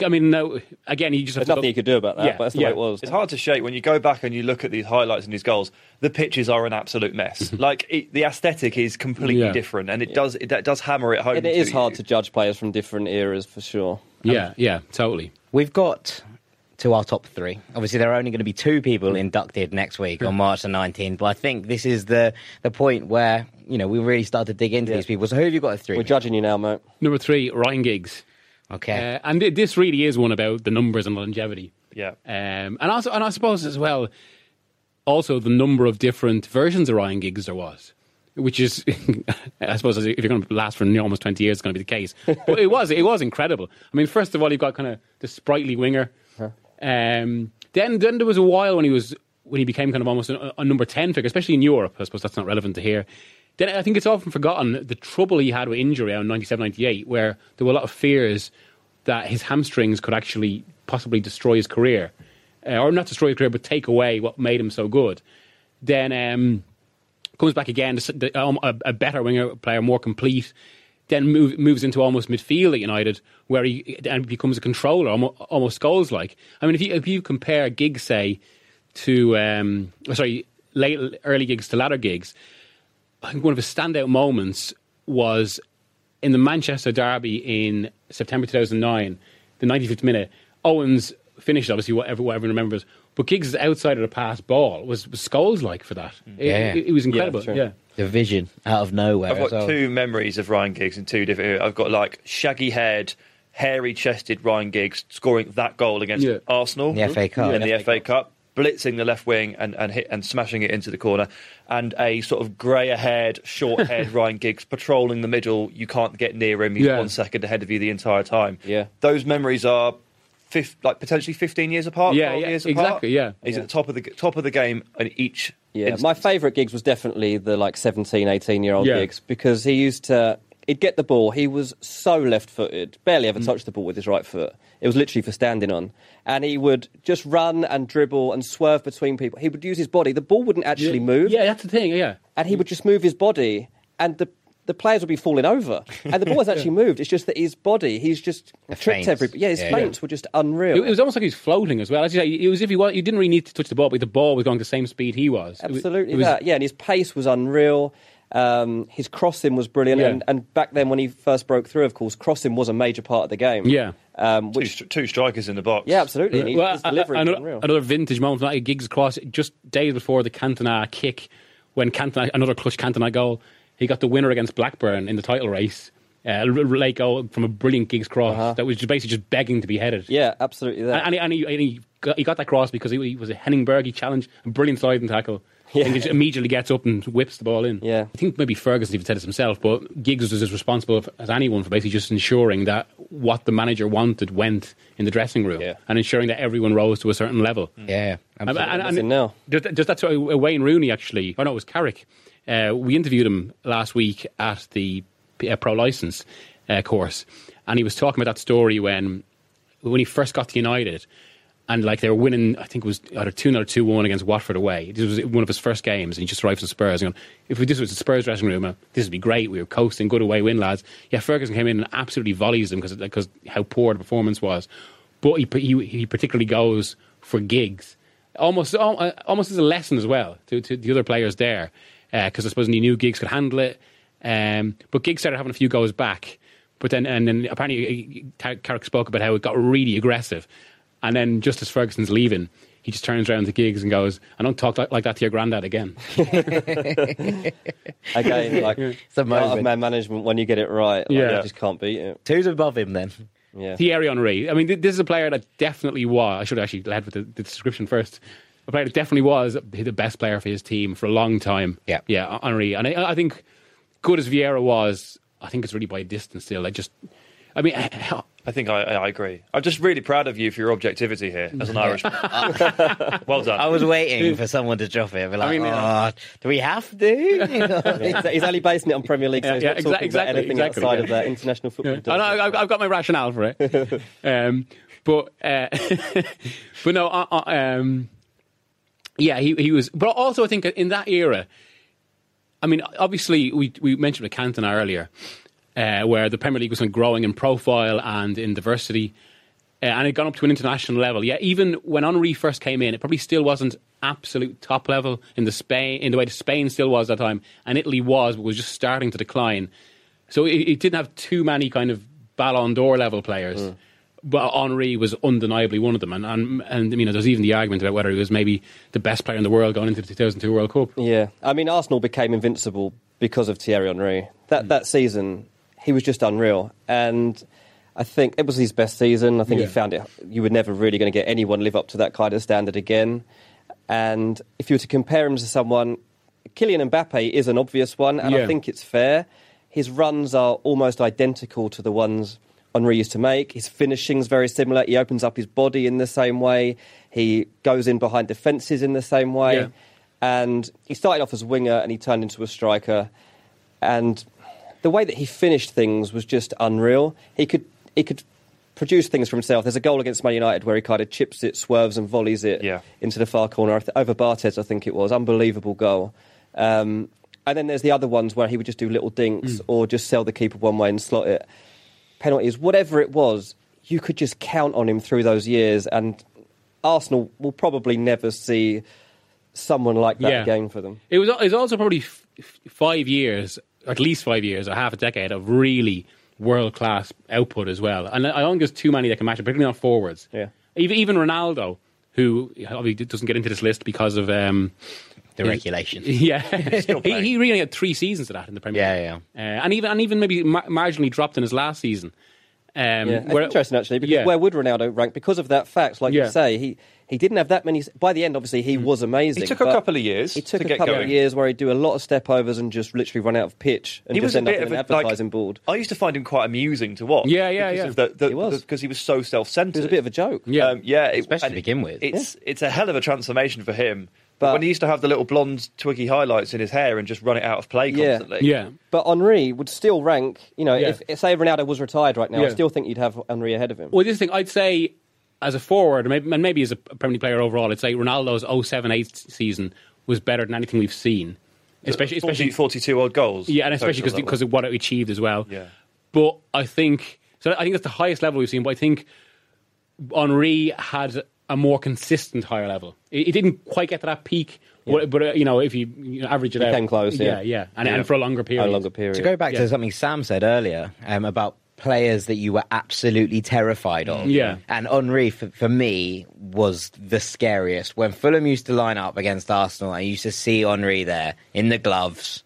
just... There's nothing he could do about that, but that's the way it was. It's hard to shake when you go back and you look at these highlights and these goals. The pitches are an absolute mess. The aesthetic is completely different, and it does hammer it home. It is hard to judge players from different eras, for sure. Yeah, totally. We've got to our top 3. Obviously, there are only going to be 2 people inducted next week on March the 19th, but I think this is the point where, we really start to dig into these people. So who have you got at 3? We're judging you now, mate. Number 3, Ryan Giggs. Okay. And this really is one about the numbers and longevity. Yeah. And I suppose as well, also the number of different versions of Ryan Giggs there was, which is, I suppose, if you're going to last for almost 20 years, it's going to be the case. But it was incredible. I mean, first of all, you've got kind of the sprightly winger. Huh. Then there was a while when he became kind of almost a number 10 figure, especially in Europe. I suppose that's not relevant to here. Then I think it's often forgotten the trouble he had with injury around 97, 98, where there were a lot of fears that his hamstrings could actually possibly destroy his career. Or not destroy his career, but take away what made him so good. Then comes back again, a better winger player, more complete. Then moves into almost midfield at United, where he and becomes a controller, almost Scholes-like. I mean, if you compare Giggs, say, to... early Giggs to latter Giggs, I think one of his standout moments was in the Manchester derby in September 2009, the 95th minute. Owens finished, obviously, what everyone remembers, but Giggs' outside of the pass ball was Scholes-like for that. Yeah. It was incredible. Yeah, yeah. The vision out of nowhere. I've got two memories of Ryan Giggs in two different areas. I've got shaggy-haired, hairy-chested Ryan Giggs scoring that goal against Arsenal. In the FA Cup. In the FA Cup. Blitzing the left wing and smashing it into the corner, and a sort of greyer-haired, short-haired Ryan Giggs patrolling the middle. You can't get near him. He's 1 second ahead of you the entire time. Yeah. Those memories are potentially 15 years apart, 12 years apart. Exactly, yeah. He's at the top of the game in each instance. My favourite Giggs was definitely the 17, 18-year-old Giggs, because he used to... He'd get the ball. He was so left-footed, barely ever touched the ball with his right foot. It was literally for standing on. And he would just run and dribble and swerve between people. He would use his body. The ball wouldn't actually move. Yeah, that's the thing, yeah. And he would just move his body, and the players would be falling over. And the ball has actually moved. It's just that his body, he's just tricked everybody. Yeah, his feints were just unreal. It was almost like he was floating as well. As you say, it was if you didn't really need to touch the ball, but the ball was going the same speed he was. Absolutely that. Yeah, and his pace was unreal. His crossing was brilliant, and back then when he first broke through, of course, crossing was a major part of the game. Yeah, two strikers in the box. Yeah, absolutely. Yeah. Well, his delivery was unreal. Another vintage moment like Giggs cross just days before the Cantona kick, when Cantona, another clutch Cantona goal, he got the winner against Blackburn in the title race. A late goal from a brilliant Giggs cross that was basically begging to be headed. Yeah, absolutely. That. And he got that cross because he was a Henningberg challenge, a brilliant sliding tackle. Yeah. And he just immediately gets up and whips the ball in. Yeah. I think maybe Ferguson even said this himself, but Giggs was as responsible as anyone for basically just ensuring that what the manager wanted went in the dressing room and ensuring that everyone rose to a certain level. Yeah, absolutely. Does that sort of Wayne Rooney actually, or no, it was Carrick. We interviewed him last week at the Pro Licence course, and he was talking about that story when he first got to United. And they were winning, I think it was either 2-0 or 2-1 against Watford away. This was one of his first games, and he just arrived from Spurs. And this was the Spurs dressing room, this would be great. We were coasting, good away win, lads. Yeah, Ferguson came in and absolutely volleys them because how poor the performance was. But he particularly goes for Giggs, almost as a lesson as well to the other players there, because I suppose he knew Giggs could handle it. But Giggs started having a few goes back, but then apparently Carrick spoke about how it got really aggressive. And then just as Ferguson's leaving, he just turns around to Giggs and goes, "I don't talk like that to your granddad again." Again, it's a moment of man management when you get it right. You just can't beat it. Who's above him then? Yeah. Thierry Henry. I mean, this is a player that definitely was, I should have actually led with the description first, a player that definitely was the best player for his team for a long time. Yeah. Yeah, Henry. And I think, good as Vieira was, I think it's really by a distance still. I think I agree. I'm just really proud of you for your objectivity here as an Irishman. Well done. I was waiting for someone to drop it. Do we have to? He's only basing it on Premier League, so he's not talking about anything outside of that international football. Yeah. I've got my rationale for it. But no, he was... But also I think in that era, I mean, obviously we mentioned Cantona earlier, where the Premier League was growing in profile and in diversity, and it had gone up to an international level. Yeah, even when Henry first came in, it probably still wasn't absolute top level in the way that Spain still was at that time, and Italy was just starting to decline. So it didn't have too many kind of Ballon d'Or level players, but Henry was undeniably one of them. And there's even the argument about whether he was maybe the best player in the world going into the 2002 World Cup. Yeah, I mean, Arsenal became invincible because of Thierry Henry that season. He was just unreal, and I think it was his best season. I think he found it. You were never really going to get anyone live up to that kind of standard again. And if you were to compare him to someone, Kylian Mbappé is an obvious one, and I think it's fair. His runs are almost identical to the ones Henry used to make. His finishing's very similar. He opens up his body in the same way. He goes in behind defences in the same way. Yeah. And he started off as a winger and he turned into a striker. And the way that he finished things was just unreal. He could produce things for himself. There's a goal against Man United where he kind of chips it, swerves and volleys it into the far corner. Over Barthez, I think it was. Unbelievable goal. And then there's the other ones where he would just do little dinks or just sell the keeper one way and slot it. Penalties, whatever it was, you could just count on him through those years, and Arsenal will probably never see someone like that again for them. It was also probably 5 years, at least 5 years, or half a decade of really world-class output as well. And I don't think there's too many that can match it, particularly on forwards. Yeah. Even Ronaldo, who obviously doesn't get into this list because of... the regulation. Yeah. he really had 3 seasons of that in the Premier League. Yeah. And even maybe marginally dropped in his last season. Interesting, actually, because where would Ronaldo rank? Because of that fact, like you say, he didn't have that many... By the end, obviously, he was amazing. It took a couple of years It took a couple of years where he'd do a lot of step-overs and just literally run out of pitch and just end up in an advertising board. I used to find him quite amusing to watch. Because he was so self-centred. It was a bit of a joke. Yeah, especially to begin with. It's a hell of a transformation for him. But when he used to have the little blonde twiggy highlights in his hair and just run it out of play constantly. Yeah. But Henry would still rank, if say Ronaldo was retired right now, I still think you'd have Henry ahead of him. Well, this thing, I'd say as a forward, and maybe as a Premier League player overall, I'd say Ronaldo's 07-08 season was better than anything we've seen. Especially 42 odd goals. Yeah, and especially because of what it achieved as well. Yeah. But I think that's the highest level we've seen, but I think Henry had a more consistent higher level. It didn't quite get to that peak, but if you average it out, it came close. And for a longer period. To go back to something Sam said earlier about players that you were absolutely terrified of. Yeah. And Henry, for me, was the scariest. When Fulham used to line up against Arsenal, I used to see Henry there in the gloves,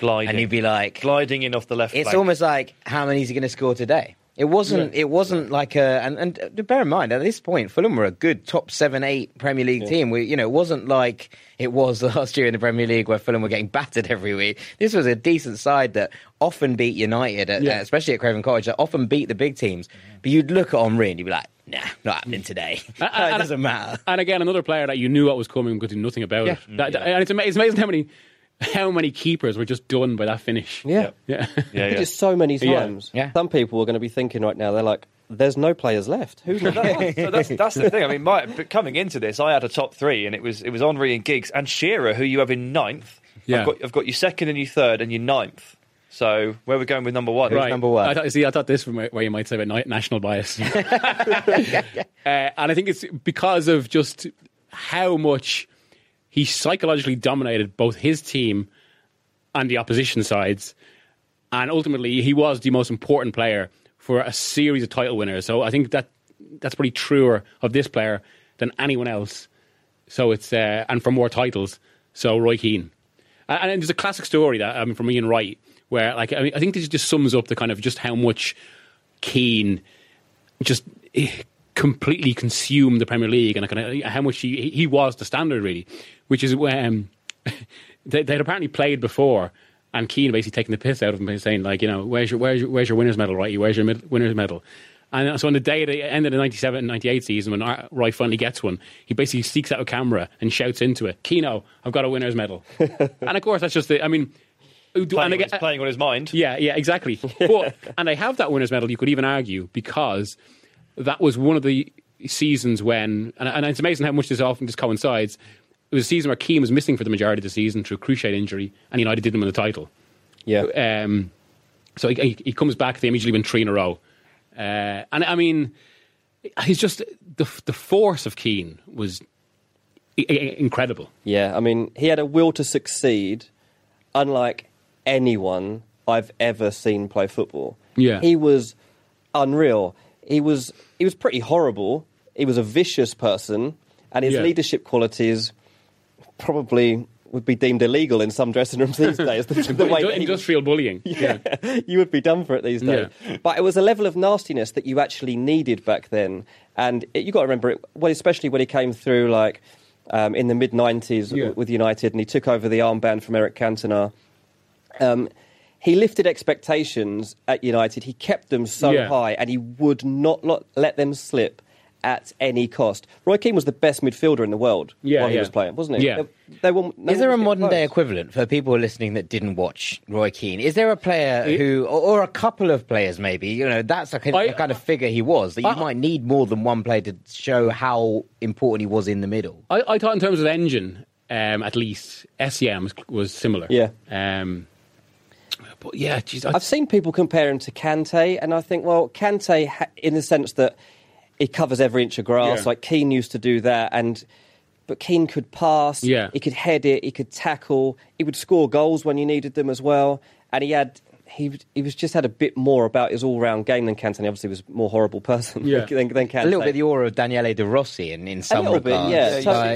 gliding, and he'd be like gliding in off the left. It's flank. Almost like, how many is he going to score today? It wasn't like a... And bear in mind, at this point, Fulham were a good top 7-8 Premier League team. It wasn't like it was last year in the Premier League where Fulham were getting battered every week. This was a decent side that often beat United, especially at Craven Cottage, that often beat the big teams. But you'd look at Henry and you'd be like, nah, not happening today. It doesn't matter. And again, another player that you knew what was coming could do nothing about it. And it's amazing how many keepers were just done by that finish. He did it so many times. Yeah. Some people are going to be thinking right now, they're like, there's no players left. Who's that's the thing. I mean, coming into this, I had a top three, and it was Henry and Giggs and Shearer, who you have in ninth. Yeah. I've got you second and you third and you ninth. So where are we going with number one? Right. Who's number one? I thought this was where you might say about national bias. And I think it's because of just how much he psychologically dominated both his team and the opposition sides. And ultimately, he was the most important player for a series of title winners. So I think that's probably truer of this player than anyone else. So it's, and for more titles. So Roy Keane. And there's a classic story that, from Ian Wright, where, I think this just sums up the kind of just how much Keane just completely consumed the Premier League and kind of how much he was the standard, really, which is when they'd apparently played before and Keane basically taking the piss out of him by saying, where's your winner's medal, Righty? Where's your winner's medal? And so on the day at the end of the 97-98 season, when Wright finally gets one, he basically seeks out a camera and shouts into it, Keno, I've got a winner's medal. And of course, that's just playing on his mind. Yeah, exactly. And they have that winner's medal, you could even argue, because that was one of the seasons when, and it's amazing how much this often just coincides, it was a season where Keane was missing for the majority of the season through a cruciate injury, and United did him win the title. Yeah. So he comes back, they immediately win 3 in a row. And I mean, he's just, the force of Keane was incredible. Yeah, I mean, he had a will to succeed unlike anyone I've ever seen play football. Yeah. He was unreal. He was pretty horrible. He was a vicious person, and his leadership qualities probably would be deemed illegal in some dressing rooms these days. Industrial bullying. Yeah, you would be done for it these days. Yeah. But it was a level of nastiness that you actually needed back then. And you've got to remember, especially when he came through like in the mid-90s with United, and he took over the armband from Eric Cantona. He lifted expectations at United. He kept them so high, and he would not let them slip at any cost. Roy Keane was the best midfielder in the world while he was playing, wasn't he? Yeah. Is there a modern-day equivalent for people listening that didn't watch Roy Keane? Is there a player or a couple of players maybe, that's the kind of figure he was, that you might need more than one player to show how important he was in the middle? I thought in terms of engine, at least, SEM was similar. Yeah. But yeah, geez, I've seen people compare him to Kante, and I think, well, Kante, in the sense that he covers every inch of grass, like Keane used to do that, but Keane could pass, he could head it, he could tackle, he would score goals when you needed them as well, and he just had a bit more about his all-round game than Kante. He obviously was a more horrible person than Kante. A little bit the aura of Daniele De Rossi in some regards.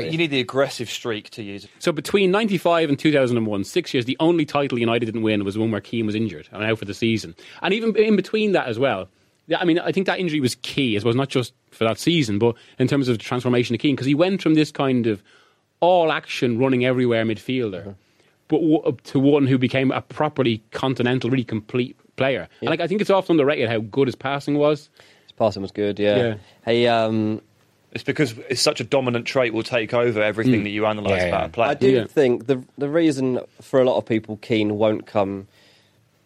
You need the aggressive streak to use it. So between 95 and 2001, 6 years, the only title United didn't win was the one where Keane was injured and out for the season. And even in between that as well, I think that injury was key, as well, not just for that season, but in terms of the transformation of Keane, because he went from this kind of all-action, running-everywhere midfielder but to one who became a properly continental, really complete player. Yeah. And I think it's often underrated how good his passing was. His passing was good, yeah. Hey, it's because it's such a dominant trait will take over everything that you analyse about a player. I do think the reason for a lot of people Keane won't come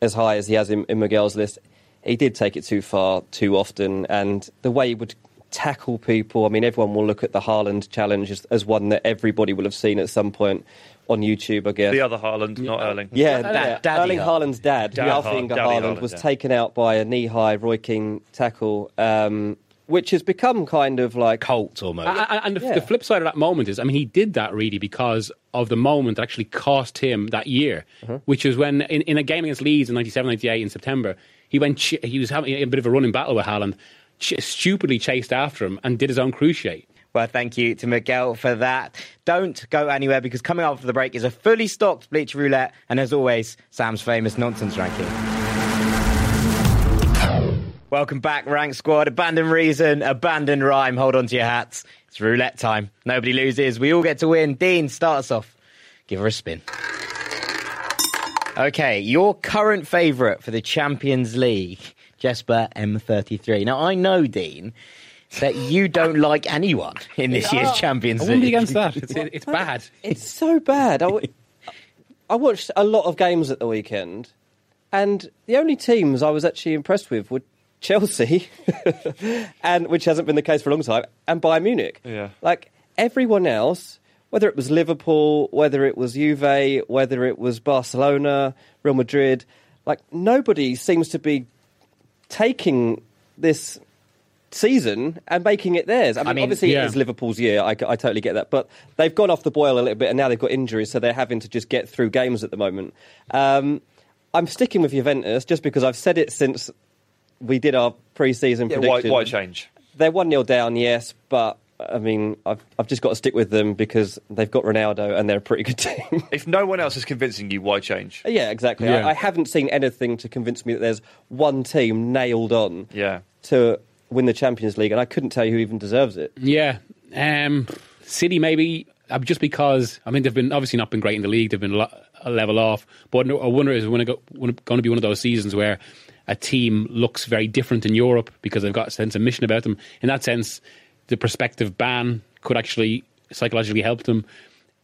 as high as he has in Miguel's list, he did take it too far too often, and the way he would tackle people, everyone will look at the Haaland challenge as one that everybody will have seen at some point on YouTube, I guess. The other Haaland, not Erling. Yeah, Erling Haaland's dad, Haaland, Haaland, was taken out by a knee-high Roy Keane tackle, which has become kind of like... cult, almost. The flip side of that moment is, he did that really because of the moment that actually cost him that year, which was when, in a game against Leeds in 97-98 in September, he was having a bit of a running battle with Haaland, stupidly chased after him and did his own cruciate. Well, thank you to Miguel for that. Don't go anywhere, because coming after the break is a fully stocked Bleach Roulette, and as always, Sam's famous nonsense ranking. Welcome back, Rank Squad. Abandon reason, abandon rhyme. Hold on to your hats. It's roulette time. Nobody loses. We all get to win. Dean, start us off. Give her a spin. Okay, your current favourite for the Champions League, Jesper M33. Now, I know, Dean, that you don't like anyone in this year's Champions League. I wouldn't be against that. It's bad. It's so bad. I watched a lot of games at the weekend, and the only teams I was actually impressed with were Chelsea, which hasn't been the case for a long time, and Bayern Munich. Yeah. Like, everyone else, whether it was Liverpool, whether it was Juve, whether it was Barcelona, Real Madrid, like, nobody seems to be taking this season and making it theirs. Obviously it is Liverpool's year, I totally get that, but they've gone off the boil a little bit, and now they've got injuries, so they're having to just get through games at the moment. I'm sticking with Juventus, just because I've said it since we did our pre-season prediction. Why change? They're 1-0 down, yes, but I've just got to stick with them because they've got Ronaldo and they're a pretty good team. If no one else is convincing you, why change? Yeah, exactly. Yeah. I haven't seen anything to convince me that there's one team nailed on to win the Champions League, and I couldn't tell you who even deserves it. Yeah. City, maybe, just because, they've been obviously not been great in the league. They've been a level off. But I wonder is going to be one of those seasons where a team looks very different in Europe because they've got a sense of mission about them. In that sense, the prospective ban could actually psychologically help them.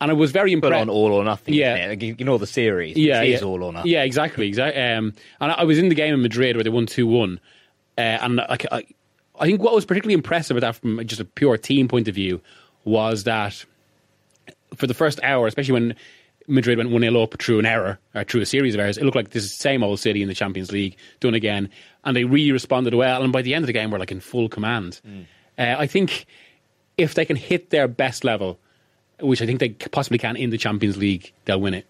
And I was very impressed. But on all or nothing, ignore the series. It is all or nothing. Yeah, exactly. And I was in the game in Madrid where they won 2-1. And I think what was particularly impressive about that from just a pure team point of view was that for the first hour, especially when Madrid went 1-0 up through an error, or through a series of errors, it looked like this is the same old City in the Champions League, done again. And they really responded well, and by the end of the game, we're in full command. I think if they can hit their best level, which I think they possibly can in the Champions League, they'll win it.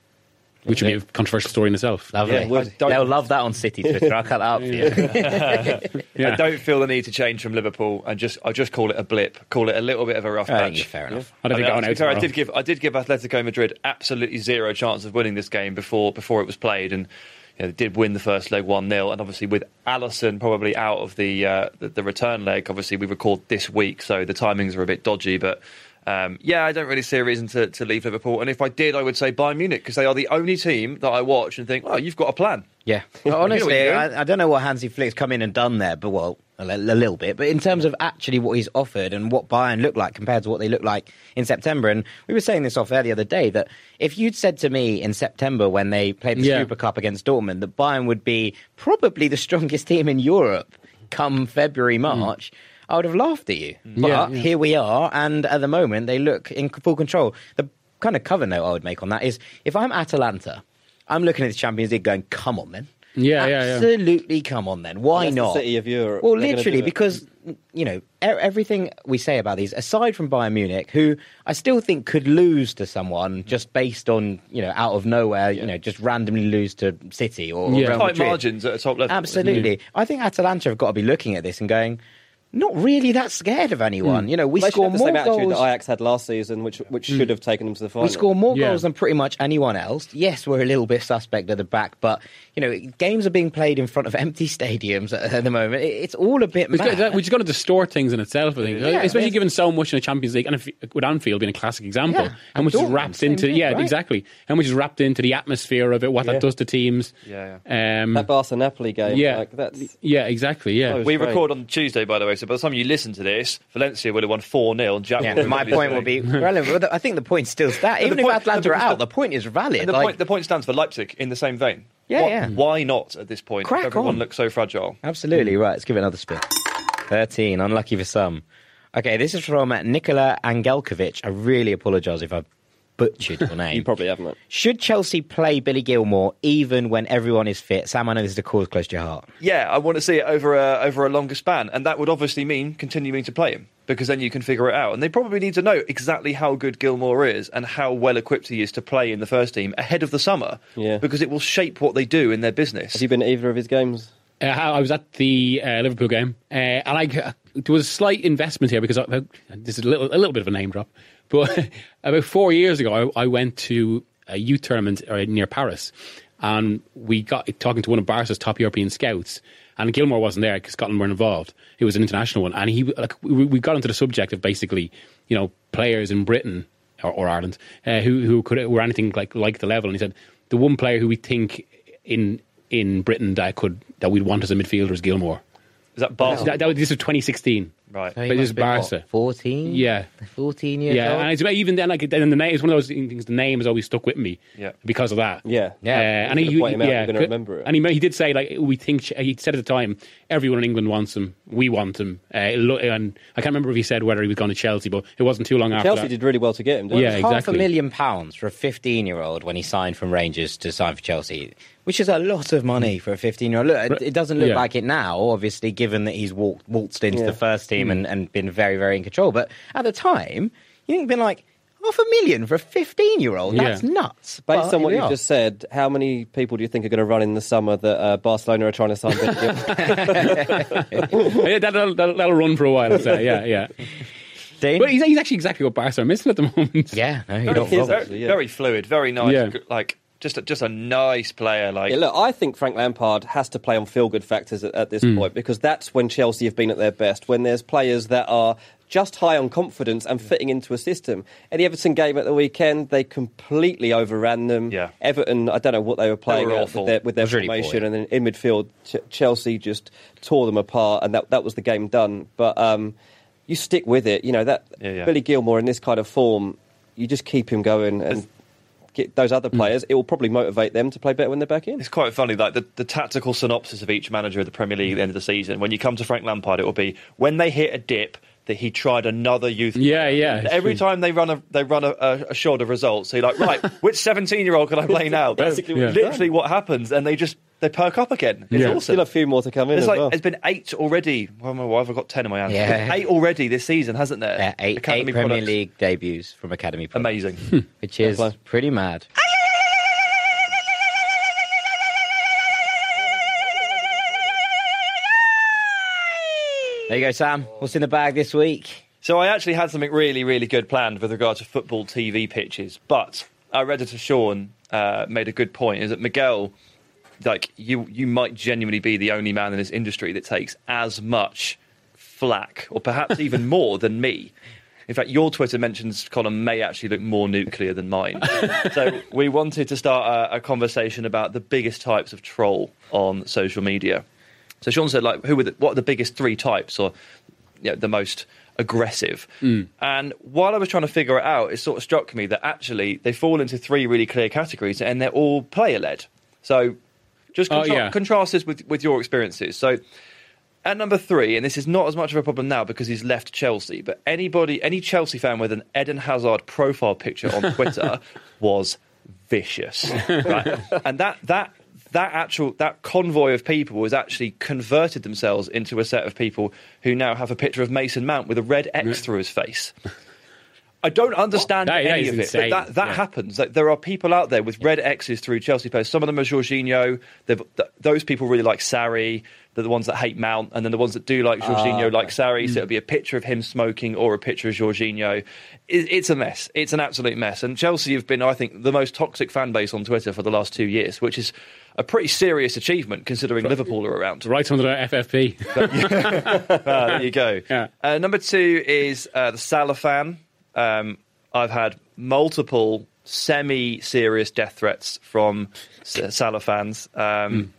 Which would be a controversial story in itself. Lovely. Yeah, they'll love that on City Twitter. I'll cut that up for you. I don't feel the need to change from Liverpool, and I'll just call it a blip. Call it a little bit of a rough patch. Fair enough. Yeah. I did give Atletico Madrid absolutely zero chance of winning this game before it was played, and they did win the first leg 1-0. And obviously with Alisson probably out of the return leg, obviously we record this week, so the timings are a bit dodgy, but. I don't really see a reason to leave Liverpool. And if I did, I would say Bayern Munich, because they are the only team that I watch and think, oh, you've got a plan. Yeah. Well, honestly, I don't know what Hansi Flick's come in and done there, but a little bit. But in terms of actually what he's offered and what Bayern look like compared to what they look like in September, and we were saying this off air the other day, that if you'd said to me in September when they played the Super Cup against Dortmund that Bayern would be probably the strongest team in Europe come February, March... I would have laughed at you. But here we are, and at the moment, they look in full control. The kind of cover note I would make on that is, if I'm Atalanta, I'm looking at the Champions League going, come on then. Absolutely, come on then. Why not? The city of Europe. Well, literally, because, everything we say about these, aside from Bayern Munich, who I still think could lose to someone just based on, out of nowhere, just randomly lose to City or Real Madrid. Tight margins at a top level. Absolutely. I think Atalanta have got to be looking at this and going... Not really that scared of anyone. We score more goals. The same attitude that Ajax had last season, which should have taken them to the final. We score more goals than pretty much anyone else. Yes, we're a little bit suspect at the back, but, games are being played in front of empty stadiums at the moment. It's all a bit mad. We're just going to distort things in itself, I think. Yeah, especially given so much in the Champions League, and with Anfield being a classic example, and which is wrapped into... Thing, yeah, right? Exactly. And which is wrapped into the atmosphere of it, what that does to teams. Yeah. That Barca-Napoli game. Yeah, that's... yeah, exactly, yeah. We record on Tuesday, by the way, so by the time you listen to this, Valencia would have won 4-0. Jack my point will be relevant. I think the point still stands. Even if Atlanta are out, the point is valid. The point stands for Leipzig in the same vein. Why not at this point? Crack Everyone on. Looks so fragile. Absolutely. Right, let's give it another spin. 13, unlucky for some. Okay, this is from Nikola Angelkovic. I really apologise if I've butchered your name. You probably haven't. Right? Should Chelsea play Billy Gilmour even when everyone is fit? Sam, I know this is a cause close to your heart. Yeah, I want to see it over a longer span, and that would obviously mean continuing to play him, because then you can figure it out. And they probably need to know exactly how good Gilmour is and how well equipped he is to play in the first team ahead of the summer, because it will shape what they do in their business. Have you been at either of his games? I was at the Liverpool game, and there was a slight investment here, because this is a little bit of a name drop. But about 4 years ago, I went to a youth tournament near Paris, and we got talking to one of Barca's top European scouts, and Gilmour wasn't there because Scotland weren't involved. It was an international one, and we got into the subject of basically, players in Britain or Ireland who were anything like the level. And he said the one player who we think in Britain that we'd want as a midfielder is Gilmour. Is that Barca? No. This was 2016. Right. So but this is Barca. 14? Yeah. 14 years old? Yeah, and it's, even then, it's one of those things, the name has always stuck with me because of that. Yeah. And he going to remember it. And he did say, he said at the time, everyone in England wants him, we want him. And I can't remember if he said whether he was going to Chelsea, but it wasn't too long after Chelsea did really well to get him, didn't it? Half £1 million for a 15-year-old when he signed from Rangers to sign for Chelsea, which is a lot of money for a 15-year-old. Look, it doesn't look like it now, obviously, given that he's waltzed into the first team and been very, very in control. But at the time, you think been like, £500,000 for a 15-year-old? That's nuts. Based on what you just said, how many people do you think are going to run in the summer that Barcelona are trying to sign? That'll run for a while, I'd say. Yeah. Dean? But he's actually exactly what Barcelona are missing at the moment. Yeah, no, very fluid, very nice, Just a nice player. Look, I think Frank Lampard has to play on feel-good factors at this point, because that's when Chelsea have been at their best, when there's players that are just high on confidence and fitting into a system. At the Everton game at the weekend, they completely overran them. Yeah. Everton, I don't know what they were playing with their formation, really, and then in midfield, Chelsea just tore them apart, and that was the game done. But you stick with it. Billy Gilmour in this kind of form, you just keep him going and get those other players, it will probably motivate them to play better when they're back in. It's quite funny, the tactical synopsis of each manager of the Premier League at the end of the season. When you come to Frank Lampard, it will be, when they hit a dip, that he tried another youth player. Every time they run a short of results, so you're like, right, which 17-year-old can I play now? That's literally what happens, and they perk up again. It's awesome. Still a few more to come in. It's well. There's been 8 already. Well, I've got 10 in my hand. Yeah. 8 already this season, hasn't there? 8 Premier League debuts from Academy products. Amazing. Which is pretty mad. There you go, Sam. What's in the bag this week? So I actually had something really, really good planned with regard to football TV pitches, but our editor Sean made a good point, is that Miguel, like, you might genuinely be the only man in this industry that takes as much flack, or perhaps even more than me. In fact, your Twitter mentions column may actually look more nuclear than mine. So we wanted to start a conversation about the biggest types of troll on social media. So Sean said, like, what are the biggest three types, or, you know, the most aggressive? Mm. And while I was trying to figure it out, it sort of struck me that actually they fall into three really clear categories, and they're all player-led. So just contrast this with your experiences. So at number three, and this is not as much of a problem now because he's left Chelsea, but any Chelsea fan with an Eden Hazard profile picture on Twitter was vicious. Right? And that convoy of people has actually converted themselves into a set of people who now have a picture of Mason Mount with a red X through his face. I don't understand any of it, but that happens. Like, there are people out there with red X's through Chelsea posts. Some of them are Jorginho. Those people really like Sarri. They're the ones that hate Mount, and then the ones that do like Jorginho like Sarri. So it'll be a picture of him smoking or a picture of Jorginho. It's a mess. It's an absolute mess. And Chelsea have been, I think, the most toxic fan base on Twitter for the last 2 years, which is a pretty serious achievement considering Liverpool are around. Right under our FFP. There you go. Yeah. Number two is the Salah fan. I've had multiple semi-serious death threats from Salah fans,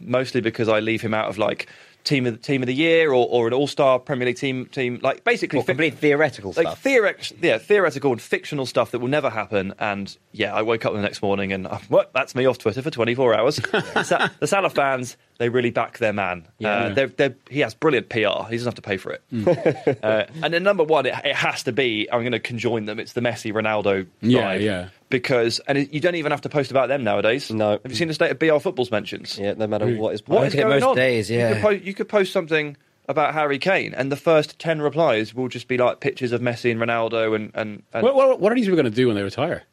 mostly because I leave him out of, like, team of the year or an all-star Premier League team, like, basically complete theoretical stuff. Theoretical and fictional stuff that will never happen. And yeah, I woke up the next morning and that's me off Twitter for 24 hours. The Salah fans, they really back their man. He has brilliant PR. He doesn't have to pay for it. Mm. And then number one, it has to be, I'm going to conjoin them, it's the Messi Ronaldo vibe. Yeah. Because, and you don't even have to post about them nowadays. No. Have you seen the state of BR Football's mentions? Yeah, no matter what is going most on. Days, yeah. You could post something about Harry Kane, and the first 10 replies will just be like pictures of Messi and Ronaldo. And what are these people going to do when they retire?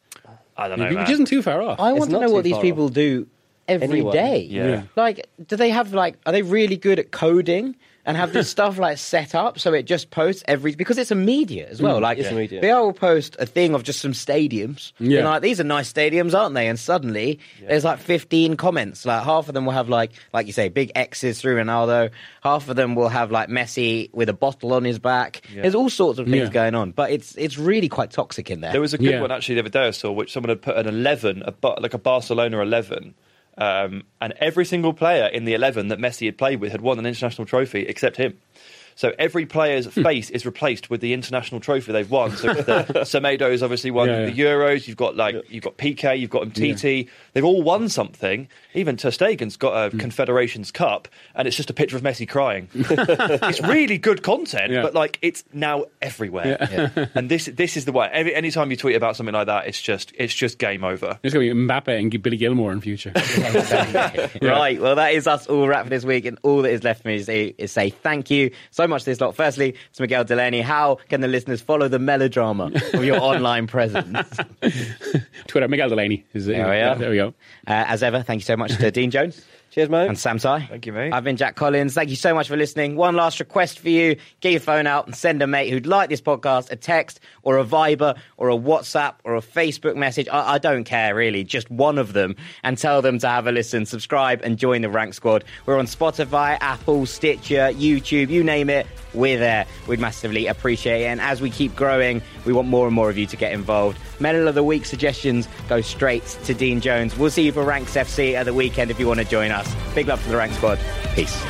I don't know, man. Which isn't too far off. I want to know what these people do every day. Yeah. Like, do they have, like, are they really good at coding? And have this stuff, like, set up so it just posts because it's a media as well. Like, BR will post a thing of just some stadiums. Yeah. And, like, these are nice stadiums, aren't they? And suddenly there's, like, 15 comments. Like, half of them will have, like you say, big X's through Ronaldo. Half of them will have, like, Messi with a bottle on his back. Yeah. There's all sorts of things going on, but it's really quite toxic in there. There was a good one actually the other day I saw, which someone had put an 11, like a Barcelona 11. And every single player in the 11 that Messi had played with had won an international trophy except him. So every player's face is replaced with the international trophy they've won. So Semedo's obviously won the Euros. You've got you've got Piqué, you've got Mtiti. Yeah. They've all won something. Even Ter Stegen's got a Confederations Cup, and it's just a picture of Messi crying. It's really good content, but, like, it's now everywhere. Yeah. Yeah. And this is the way. Any time you tweet about something like that, it's just game over. It's going to be Mbappe and Billy Gilmore in future. Right. Well, that is us all wrapped for this week, and all that is left for me to say is thank you. So much this lot. Firstly, to Miguel Delaney, how can the listeners follow the melodrama of your online presence? Twitter, Miguel Delaney. There we go. As ever, thank you so much to Dean Jones. Cheers, mate. And Sam Tai. Thank you, mate. I've been Jack Collins. Thank you so much for listening. One last request for you. Get your phone out and send a mate who'd like this podcast a text or a Viber or a WhatsApp or a Facebook message. I don't care, really. Just one of them. And tell them to have a listen, subscribe and join the Rank Squad. We're on Spotify, Apple, Stitcher, YouTube, you name it. We're there. We'd massively appreciate it. And as we keep growing, we want more and more of you to get involved. Medal of the Week suggestions go straight to Dean Jones. We'll see you for Ranks FC at the weekend if you want to join us. Big love to the Rank Squad. Peace.